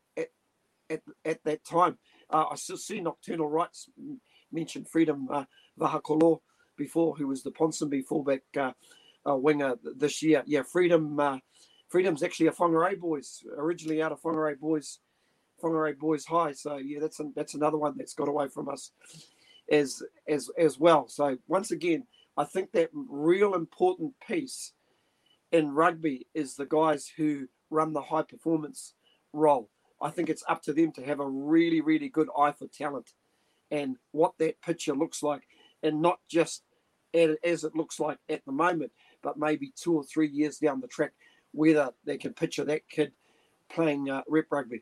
that time. I still see Nocturnal Rights mentioned Freedom Vahakolo before, who was the Ponsonby fullback winger this year. Yeah, Freedom's actually a Whangarei Boys, originally out of Whangarei Boys High. So yeah, that's another one that's got away from us as well. So once again, I think that real important piece in rugby is the guys who run the high performance role. I think it's up to them to have a really, really good eye for talent and what that picture looks like, and not just as it looks like at the moment, but maybe 2 or 3 years down the track, whether they can picture that kid playing rep rugby.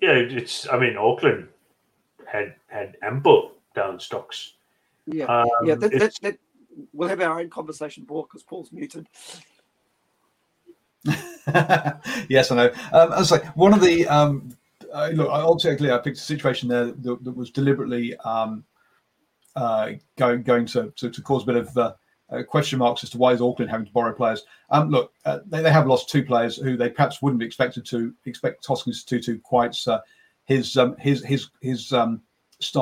Yeah, it's. I mean, Auckland had ample down stocks. Yeah, we'll have our own conversation, Paul, because Paul's muted. Yes, I know. I was like one of the. Look, ultimately, I picked a situation there that was deliberately going to cause a bit of. Question marks as to why is Auckland having to borrow players. Look, they have lost 2 players who they perhaps wouldn't be expect Hoskins to quite his star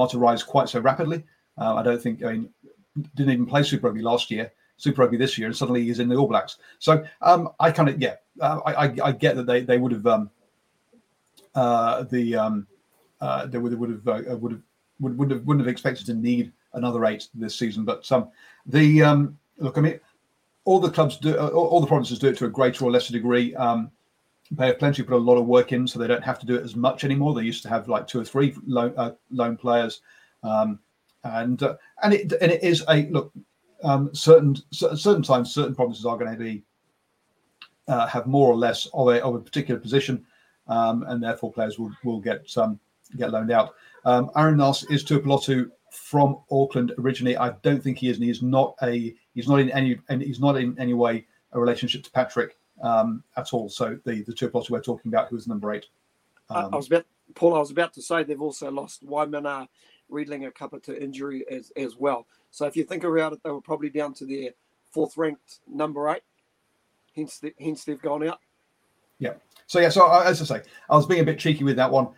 to rise quite so rapidly. I don't think. I mean, didn't even play Super Rugby last year. Super Rugby this year, and suddenly he's in the All Blacks. So I get that they would have they wouldn't have expected to need another 8 this season, but look, I mean, all the clubs do, all the provinces do it to a greater or lesser degree. Bay of Plenty put a lot of work in, so they don't have to do it as much anymore. They used to have like 2 or 3 lone players, and it is a look. Certain times, certain provinces are going to be have more or less of a particular position, and therefore players will get loaned out. Aaron Nars is Tuipulotu from Auckland originally. I don't think he is, and he's not in any way a relationship to Patrick at all. So the Tuipulotu we're talking about, who was number 8. I was about to say they've also lost Waimana Reedlinger Kappa to injury as well. So if you think about it, they were probably down to their 4th-ranked number 8. Hence they've gone out. Yeah. So yeah. So as I say, I was being a bit cheeky with that one.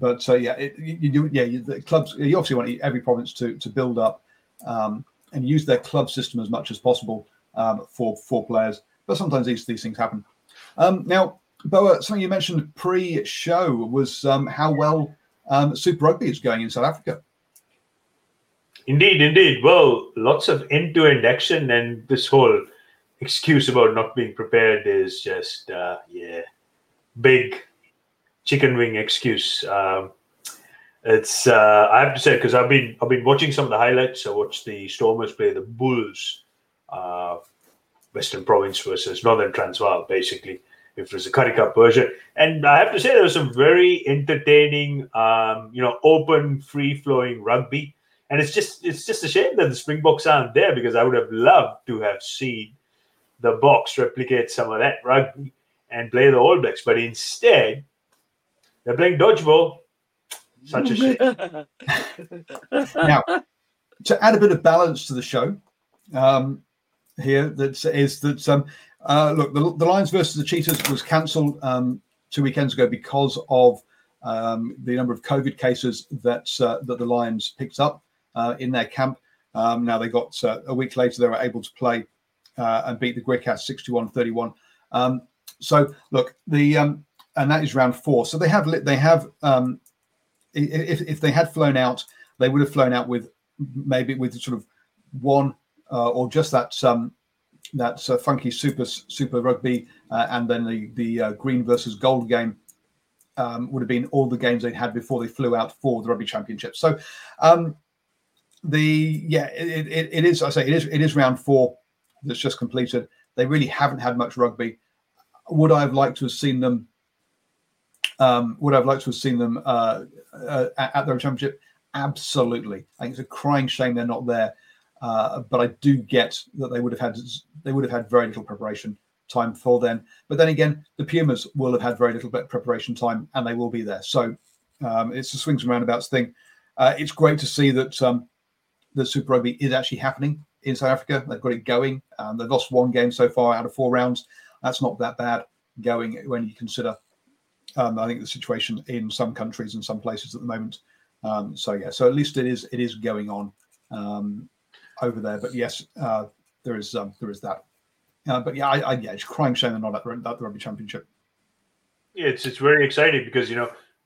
But so yeah, the clubs. You obviously want every province to build up and use their club system as much as possible for players. But sometimes these things happen. Now Boa, something you mentioned pre-show was how well Super Rugby is going in South Africa. Indeed, indeed. Well, lots of end-to-end action, and this whole excuse about not being prepared is just, big chicken wing excuse. It's I have to say, because I've been watching some of the highlights. I watched the Stormers play the Bulls, Western Province versus Northern Transvaal, basically, if it was a Currie Cup version. And I have to say, there was some very entertaining, open, free-flowing rugby. And it's just a shame that the Springboks aren't there, because I would have loved to have seen the Boks replicate some of that rugby and play the All Blacks. But instead, they're playing dodgeball. Such a shame. Now, to add a bit of balance to the show here, the Lions versus the Cheetahs was cancelled 2 weekends ago because of the number of COVID cases that the Lions picked up in their camp. Now they got a week later, they were able to play and beat the Greycats 61-31. And that is round 4. So they have if they had flown out, they would have flown out with sort of one or just that funky super rugby, and then the green versus gold game would have been all the games they had before they flew out for the Rugby Championship. So it is round 4 that's just completed. They really haven't had much rugby. Would I have liked to have seen them? Would I have liked to have seen them at their championship? Absolutely. I think it's a crying shame they're not there. But I do get that they would have had very little preparation time for then. But then again, the Pumas will have had very little bit preparation time, and they will be there. So it's a swings and roundabouts thing. It's great to see that the Super Rugby is actually happening in South Africa. They've got it going. They've lost 1 game so far out of 4 rounds. That's not that bad going when you consider. I think the situation in some countries and some places at the moment. So at least it is going on over there. But yes, there is that. It's a crying shame they're not at the Rugby Championship. Yeah, it's very exciting because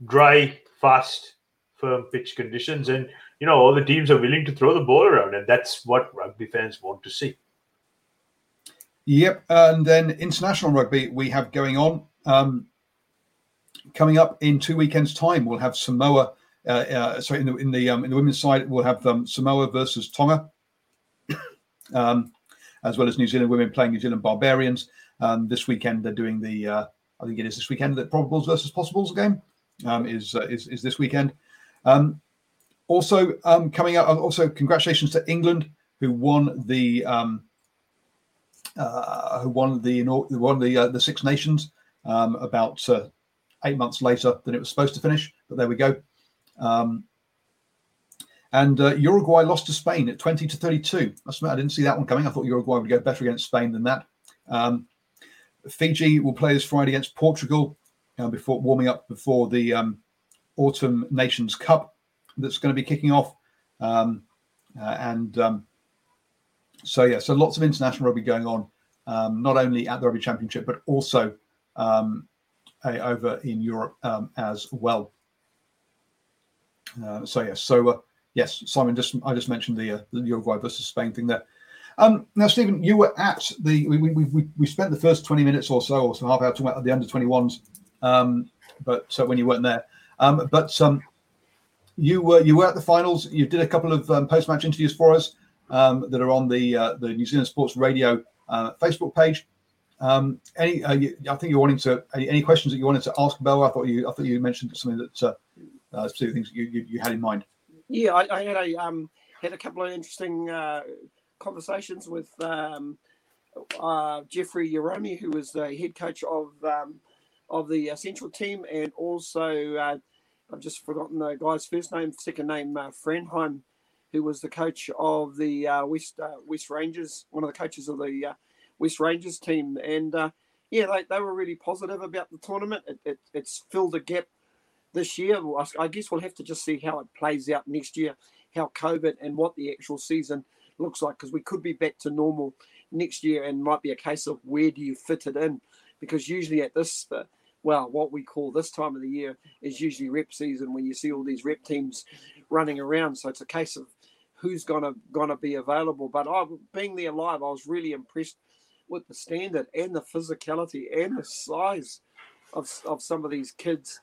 dry, fast, firm pitch conditions, and all the teams are willing to throw the ball around, and that's what rugby fans want to see. Yep, and then international rugby we have going on. Coming up in 2 weekends' time, we'll have Samoa. In the women's side, we'll have Samoa versus Tonga, as well as New Zealand women playing New Zealand Barbarians. This weekend, they're doing the. I think it is this weekend that Probables versus Possibles game is this weekend. Coming up. Also, congratulations to England who won the Six Nations about 8 months later than it was supposed to finish, but there we go. And Uruguay lost to Spain at 20-32. I didn't see that one coming. I thought Uruguay would go better against Spain than that. Fiji will play this Friday against Portugal before warming up before the Autumn Nations Cup that's going to be kicking off. So lots of international rugby going on, not only at the Rugby Championship, but also over in Europe as well. Simon, I just mentioned the Uruguay versus Spain thing there. Now, Stephen, you were at the. We spent the first 20 minutes or so half hour talking about the under-21s, but when you weren't there, you were at the finals. You did a couple of post-match interviews for us that are on the New Zealand Sports Radio Facebook page. I think you're wanting to any questions that you wanted to ask Boa. I thought you mentioned something that two things you had in mind. Yeah, I had a couple of interesting conversations with Jeffrey Urami, who was the head coach of the Central team, and also I've just forgotten the guy's first name, second name, Franheim, who was the coach of the West Rangers, one of the coaches of the West Rangers team, and they were really positive about the tournament. It's filled a gap this year. I guess we'll have to just see how it plays out next year, how COVID and what the actual season looks like, because we could be back to normal next year, and might be a case of where do you fit it in, because usually at this well, what we call this time of the year is usually rep season, when you see all these rep teams running around. So it's a case of who's gonna be available. But being there live, I was really impressed with the standard and the physicality and the size of some of these kids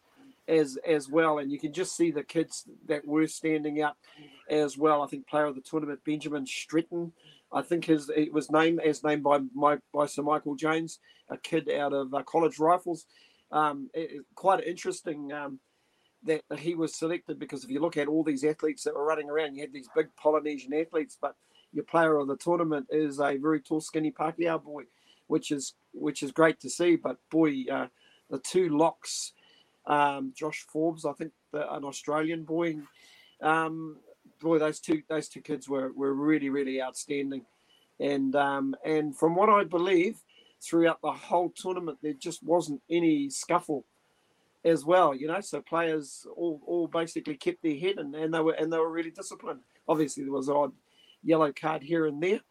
as well. And you can just see the kids that were standing out as well. I think player of the tournament, Benjamin Stretton, I think it was named by Sir Michael Jones, a kid out of College Rifles. Quite interesting that he was selected, because if you look at all these athletes that were running around, you had these big Polynesian athletes, but your player of the tournament is a very tall, skinny Pākehā boy, which is great to see. But boy, the two locks, Josh Forbes, I think, an Australian boy. Boy, those two kids were really outstanding, and from what I believe, throughout the whole tournament, there just wasn't any scuffle, as well. You know, so players all basically kept their head, and they were really disciplined. Obviously, there was an odd yellow card here and there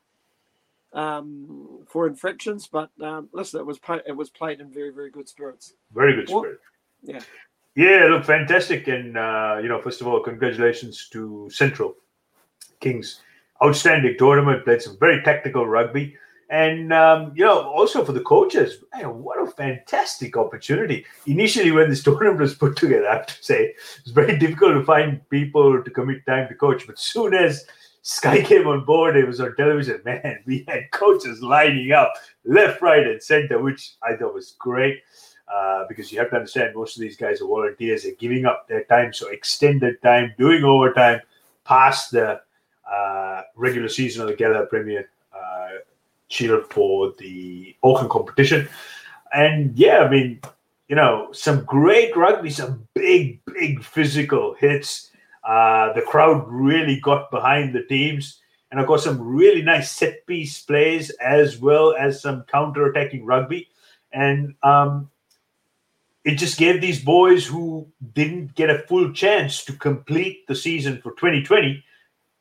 for infractions, but listen, it was played in very good spirits. Very good spirit. Yeah. Yeah, look, fantastic. And, first of all, congratulations to Central Kings. Outstanding tournament, played some very tactical rugby. And, also for the coaches, man, what a fantastic opportunity. Initially, when this tournament was put together, I have to say, it's very difficult to find people to commit time to coach. But soon as Sky came on board, it was on television, man, we had coaches lining up left, right, and center, which I thought was great. Because you have to understand, most of these guys are volunteers. They're giving up their time, so extended time, doing overtime past the regular season of the Gala Premier Shield for the Auckland competition. And, some great rugby, some big physical hits. The crowd really got behind the teams. And, of course, some really nice set-piece plays as well as some counter-attacking rugby. And it just gave these boys who didn't get a full chance to complete the season for 2020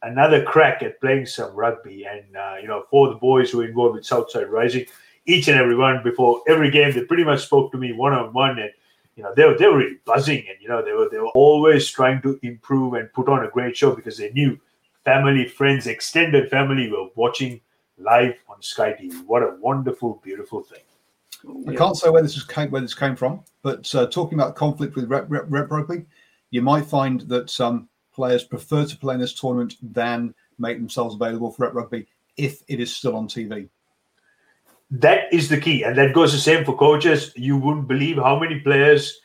another crack at playing some rugby. And, for the boys who were involved with Southside Rising, each and every one before every game, they pretty much spoke to me one-on-one. And, they were really buzzing. And, they were always trying to improve and put on a great show, because they knew family, friends, extended family were watching live on Sky TV. What a wonderful, beautiful thing. I can't say where this came from, but talking about conflict with rep rugby, you might find that some players prefer to play in this tournament than make themselves available for rep rugby if it is still on TV. That is the key, and that goes the same for coaches. You wouldn't believe how many players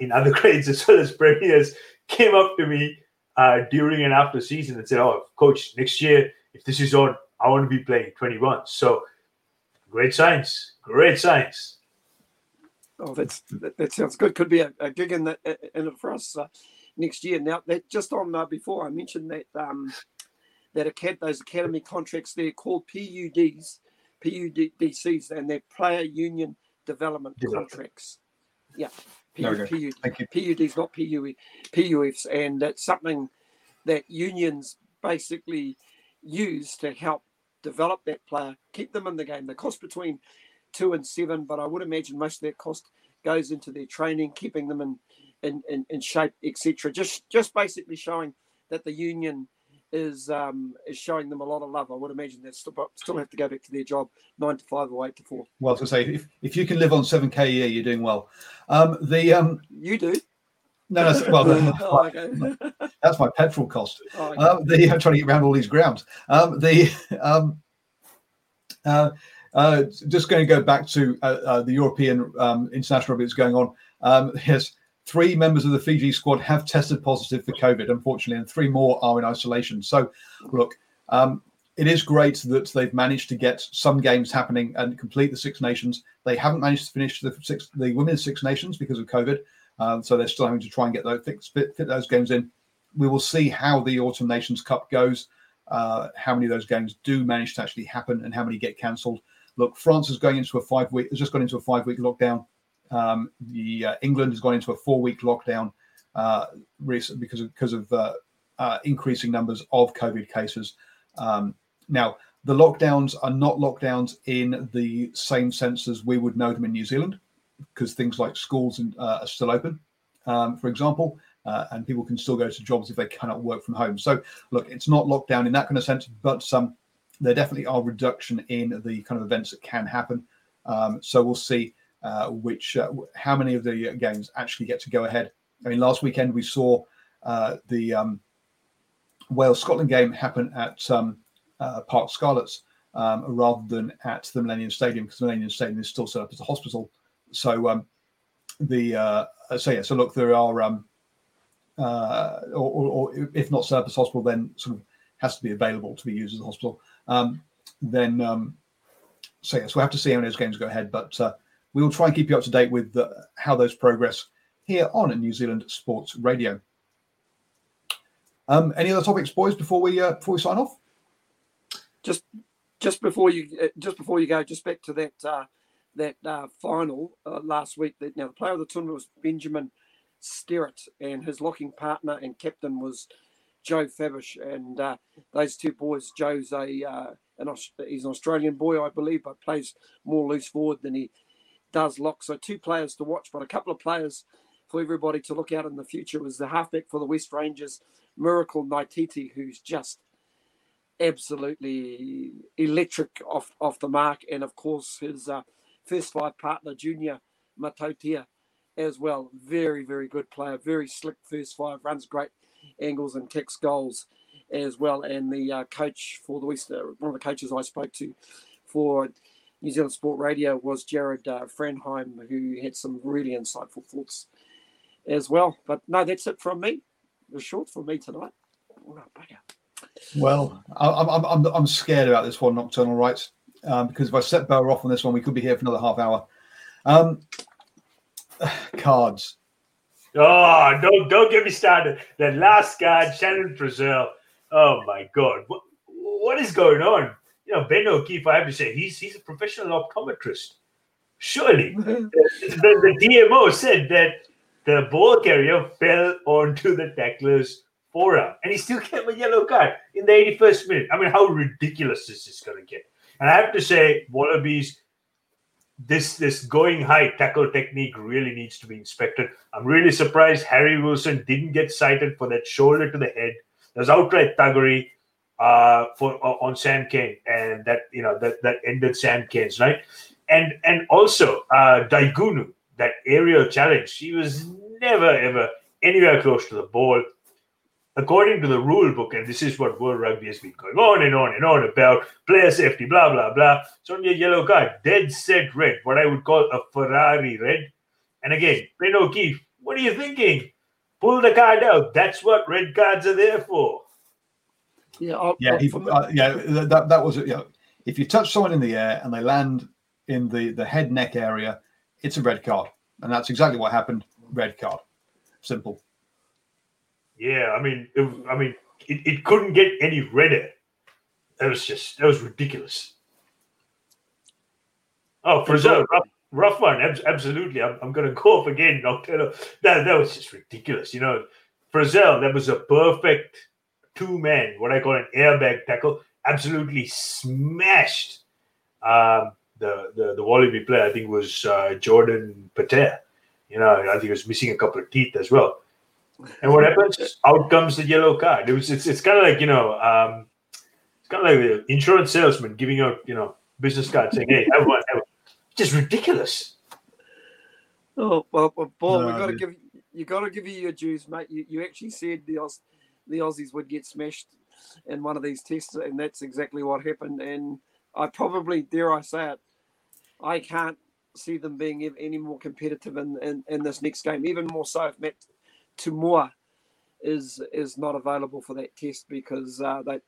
in other grades as well as premiers came up to me during and after season and said, "Oh, coach, next year if this is on, I want to be playing 21." So great science. Great science. Oh, that sounds good. Could be a gig in it for us next year. Now, that just on before I mentioned that those academy contracts, they're called PUDCs, and they're player union development contracts. Yeah, PUDs, not PUFs, and that's something that unions basically use to help develop that player, keep them in the game. They cost between 2 and 7, but I would imagine most of their cost goes into their training, keeping them in shape, etc. Just basically showing that the union is showing them a lot of love. I would imagine they still have to go back to their job 9 to 5 or 8 to 4. Well, I was going to say, if you can live on 7K a year, you're doing well. You do. No, well, that's my petrol cost. Oh, okay. I'm trying to get around all these grounds. Just going to go back to the European international rugby that's going on. Yes, 3 members of the Fiji squad have tested positive for COVID, unfortunately, and 3 more are in isolation. So, look, it is great that they've managed to get some games happening and complete the Six Nations. They haven't managed to finish the Women's Six Nations because of COVID, so they're still having to try and get fit those games in. We will see how the Autumn Nations Cup goes, how many of those games do manage to actually happen and how many get cancelled. Look, France is going into a 5-week lockdown. England has gone into a 4-week lockdown recently because of increasing numbers of COVID cases. Now, the lockdowns are not lockdowns in the same sense as we would know them in New Zealand. because things like schools are still open, for example, and people can still go to jobs if they cannot work from home. So, look, it's not locked down in that kind of sense, but there definitely are reduction in the kind of events that can happen. So we'll see how many of the games actually get to go ahead. I mean, last weekend we saw the Wales-Scotland game happen at Park Scarlets rather than at the Millennium Stadium, because the Millennium Stadium is still set up as a hospital. So so look, there are or if not set up as hospital, then sort of has to be available to be used as a hospital. So we'll have to see how those games go ahead, but we will try and keep you up to date with how those progress here on New Zealand Sports Radio. Any other topics, boys, before we sign off? Just before you go, just back to that final last week. Now, the player of the tournament was Benjamin Stretton, and his locking partner and captain was Joe Fabish. And those two boys, Joe's he's an Australian boy, I believe, but plays more loose forward than he does lock. So two players to watch, but a couple of players for everybody to look out in the future was the halfback for the West Rangers, Miracle Naititi, who's just absolutely electric off the mark, and of course his first five partner, Junior Matotea, as well. Very, very good player, very slick first five, runs great angles and kicks goals as well. And the coach for the West, one of the coaches I spoke to for New Zealand Sport Radio was Jared Franheim, who had some really insightful thoughts as well. But no, that's it from me. It was short for me tonight. Oh, bugger. Well, I'm scared about this one, Nocturnal Rights, because if I set Bauer off on this one, we could be here for another half hour. Cards. Oh, no, don't get me started. The last card, Shannon Frizzell. Oh, my God. What is going on? You know, Ben O'Keefe, I have to say, he's a professional optometrist. Surely. the DMO said that the ball carrier fell onto the tackler's forearm, and he still gave a yellow card in the 81st minute. I mean, how ridiculous is this going to get? And I have to say, Wallabies, this going high tackle technique really needs to be inspected. I'm really surprised Harry Wilson didn't get cited for that shoulder to the head. There's outright thuggery on Sam Cane, and that ended Sam Cane's night. And also Daigunu, that aerial challenge, she was never ever anywhere close to the ball. According to the rule book, and this is what World Rugby has been going on and on about, player safety, blah, blah, blah. It's only a yellow card, dead set red, what I would call a Ferrari red. And again, Ben O'Keefe, what are you thinking? Pull the card out. That's what red cards are there for. That was it. Yeah. If you touch someone in the air and they land in the head-neck area, it's a red card. And that's exactly what happened, red card. Simple. Yeah, I mean, it couldn't get any redder. That was ridiculous. Oh, Frizzell, rough one, absolutely. I'm going to go off again. That was just ridiculous. You know, Frizzell, that was a perfect two-man, what I call an airbag tackle, absolutely smashed the Wallaby player. I think it was Jordan Pater. You know, I think he was missing a couple of teeth as well. And what happens? Out comes the yellow card. It's kind of like, it's kind of like the insurance salesman giving out, business cards saying, "Hey, have one." Just ridiculous. Oh well, Paul, no, you got to give you your dues, mate. You actually said the Aussies would get smashed in one of these tests, and that's exactly what happened. And I probably, dare I say it, I can't see them being any more competitive in this next game. Even more so if Matt Tumoa is not available for that test, because that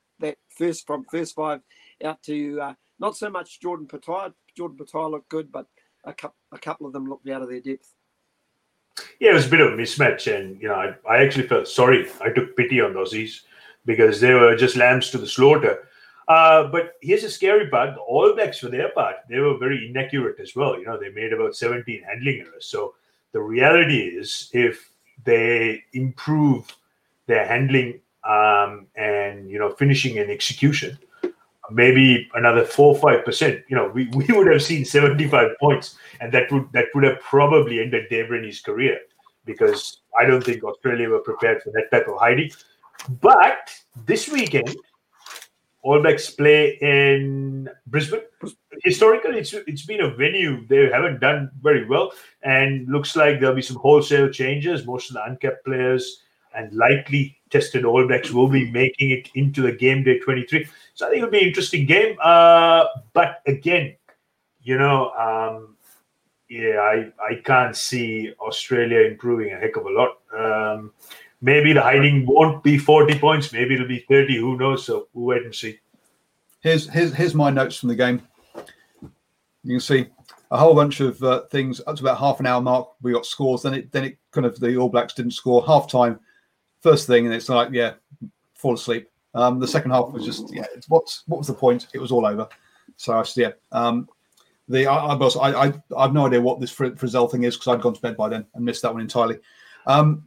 first five out to not so much Jordan Patai. Jordan Patai looked good, but a couple of them looked out of their depth. Yeah, it was a bit of a mismatch, and I actually felt sorry. I took pity on those Aussies because they were just lambs to the slaughter. But here's the scary part: the All Blacks, for their part, they were very inaccurate as well. They made about 17 handling errors. So the reality is, if they improve their handling and finishing and execution, maybe another 4 or 5%, we would have seen 75 points, and that would have probably ended Debreny's career, because I don't think Australia were prepared for that type of hiding. But this weekend, All Blacks play in Brisbane. Historically, it's been a venue they haven't done very well, and looks like there'll be some wholesale changes. Most of the uncapped players and lightly tested All Blacks will be making it into the game day 23. So I think it'll be an interesting game. But again, I can't see Australia improving a heck of a lot. Maybe the hiding won't be 40 points. Maybe it'll be 30. Who knows? So we'll wait and see. Here's my notes from the game. You can see a whole bunch of things up to about half an hour mark. We got scores. Then it kind of, the All Blacks didn't score. Half time, first thing, and it's like, fall asleep. The second half was just, what was the point? It was all over. So I have no idea what this Frizzell thing is, because I'd gone to bed by then and missed that one entirely. To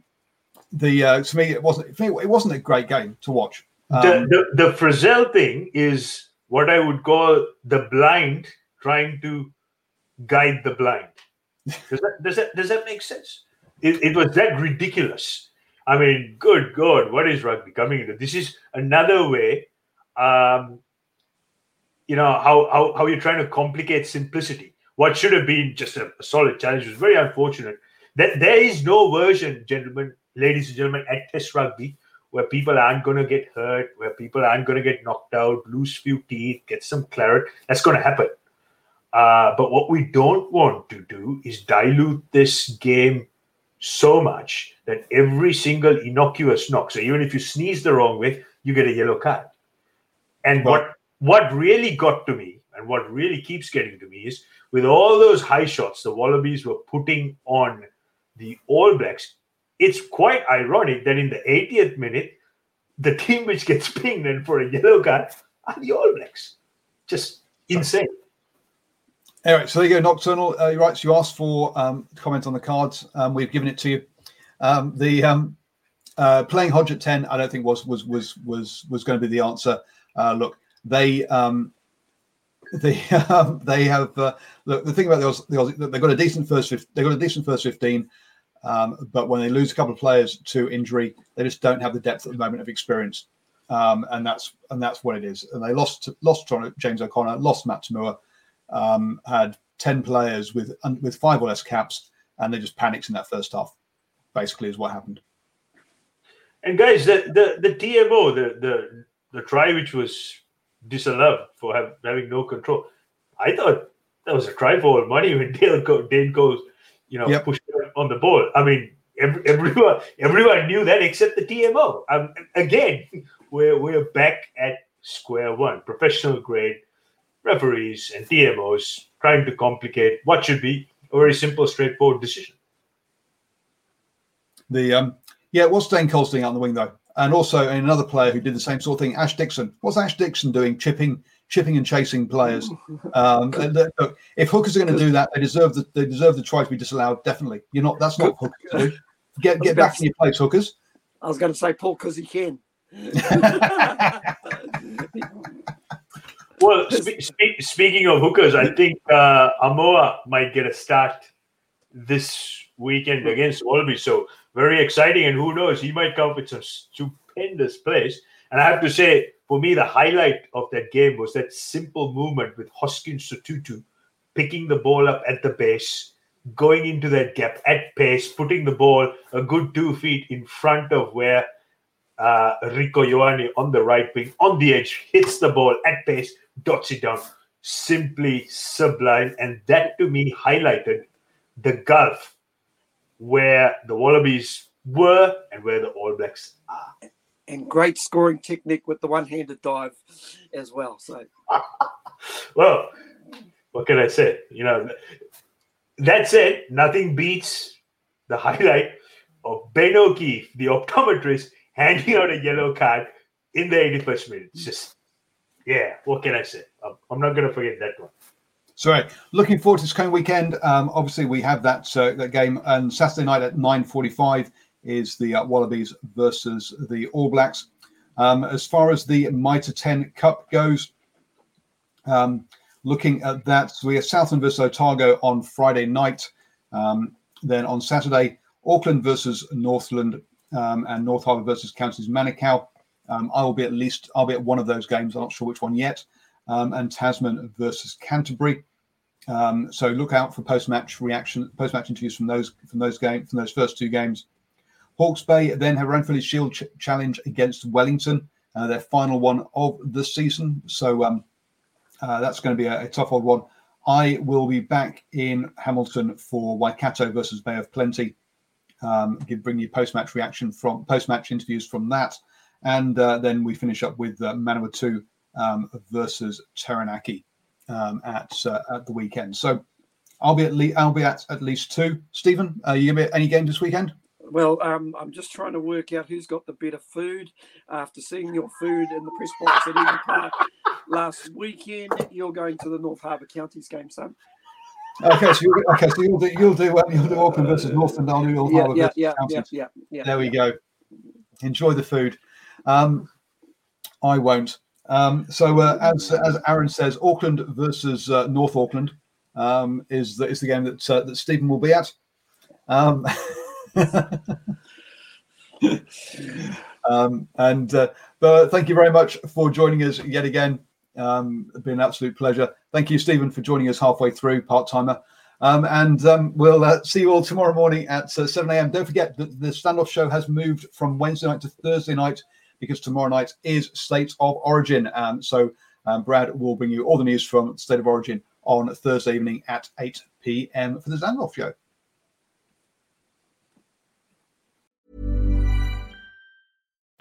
me, it wasn't a great game to watch. The Frizzell thing is what I would call the blind trying to guide the blind. Does that make sense? It was that ridiculous. I mean, good God, what is rugby coming into? This is another way, how you're trying to complicate simplicity. What should have been just a solid challenge was very unfortunate. That there is no version, gentlemen, ladies and gentlemen, at Test Rugby, where people aren't going to get hurt, where people aren't going to get knocked out, lose few teeth, get some claret. That's going to happen. But what we don't want to do is dilute this game so much that every single innocuous knock, so even if you sneeze the wrong way, you get a yellow card. And what really got to me, and what really keeps getting to me, is with all those high shots the Wallabies were putting on the All Blacks, it's quite ironic that in the 80th minute, the team which gets pinged and for a yellow card are the All Blacks. Just insane. Anyway, so there you go, Nocturnal. You're right, so you asked for comment on the cards. We've given it to you. Playing Hodge at 10, I don't think was going to be the answer. Look, they have look. The thing about the Aussies, they've got a decent first 15, but when they lose a couple of players to injury, they just don't have the depth at the moment of experience, and that's what it is. And they lost James O'Connor, lost Matt Tamua. Had 10 players with 5 or less caps, and they just panicked in that first half, basically, is what happened. And guys, the TMO, the try which was disallowed for having no control, I thought that was a try for all money when Dale goes, pushed on the ball. I mean, everyone knew that except the TMO. Again, we're back at square one, professional grade. Referees and TMOs trying to complicate what should be a very simple, straightforward decision. It was Dane Colston out on the wing though, and also another player who did the same sort of thing, Ash Dixon. What's Ash Dixon doing? Chipping and chasing players. Look, if hookers are going to do that, they deserve the try to be disallowed. Definitely, that's not what hookers do. Get back in your place, hookers. I was going to say Paul Kazikien. Well, speaking of hookers, I think Amoa might get a start this weekend against Wallaby. So very exciting, and who knows, he might come with some stupendous plays. And I have to say, for me, the highlight of that game was that simple movement with Hoskins to Tutu, picking the ball up at the base, going into that gap at pace, putting the ball a good 2 feet in front of where Rico Ioane on the right wing, on the edge, hits the ball at pace, dots it down. Simply sublime. And that, to me, highlighted the gulf where the Wallabies were and where the All Blacks are. And great scoring technique with the one-handed dive as well. So, well, what can I say? That said, nothing beats the highlight of Ben O'Keefe, the optometrist, handing out a yellow card in the 81st minute. It's just... what can I say? I'm not going to forget that one. So, looking forward to this coming weekend. Obviously, we have that game. And Saturday night at 9:45 is the Wallabies versus the All Blacks. As far as the Mitre 10 Cup goes, Looking at that, so we have Southland versus Otago on Friday night. Then on Saturday, Auckland versus Northland and North Harbour versus Counties Manukau. I'll be at one of those games. I'm not sure which one yet. And Tasman versus Canterbury. So look out for post-match interviews from those first two games. Hawke's Bay then have Ranfurly Shield Challenge against Wellington, their final one of the season. So that's going to be a tough old one. I will be back in Hamilton for Waikato versus Bay of Plenty. Bring you post-match interviews from that, and then we finish up with Manawatu versus Taranaki at the weekend. So I'll be at least two. Stephen, are you going to be at any game this weekend? Well, I'm just trying to work out who's got the better food. After seeing your food in the press box at Eden Park last weekend, you're going to the North Harbour Counties game, son. Okay, so you'll do Auckland versus Northland. I'll do North Harbour versus Counties. Yeah. There we go. Enjoy the food. I won't. So as Aaron says, Auckland versus North Auckland is the game that Stephen will be at. But thank you very much for joining us yet again. It's been an absolute pleasure. Thank you, Stephen, for joining us halfway through, part-timer. We'll see you all tomorrow morning at 7 a.m. Don't forget that the standoff show has moved from Wednesday night to Thursday night because tomorrow night is State of Origin. So Brad will bring you all the news from State of Origin on Thursday evening at 8 p.m. for the standoff show.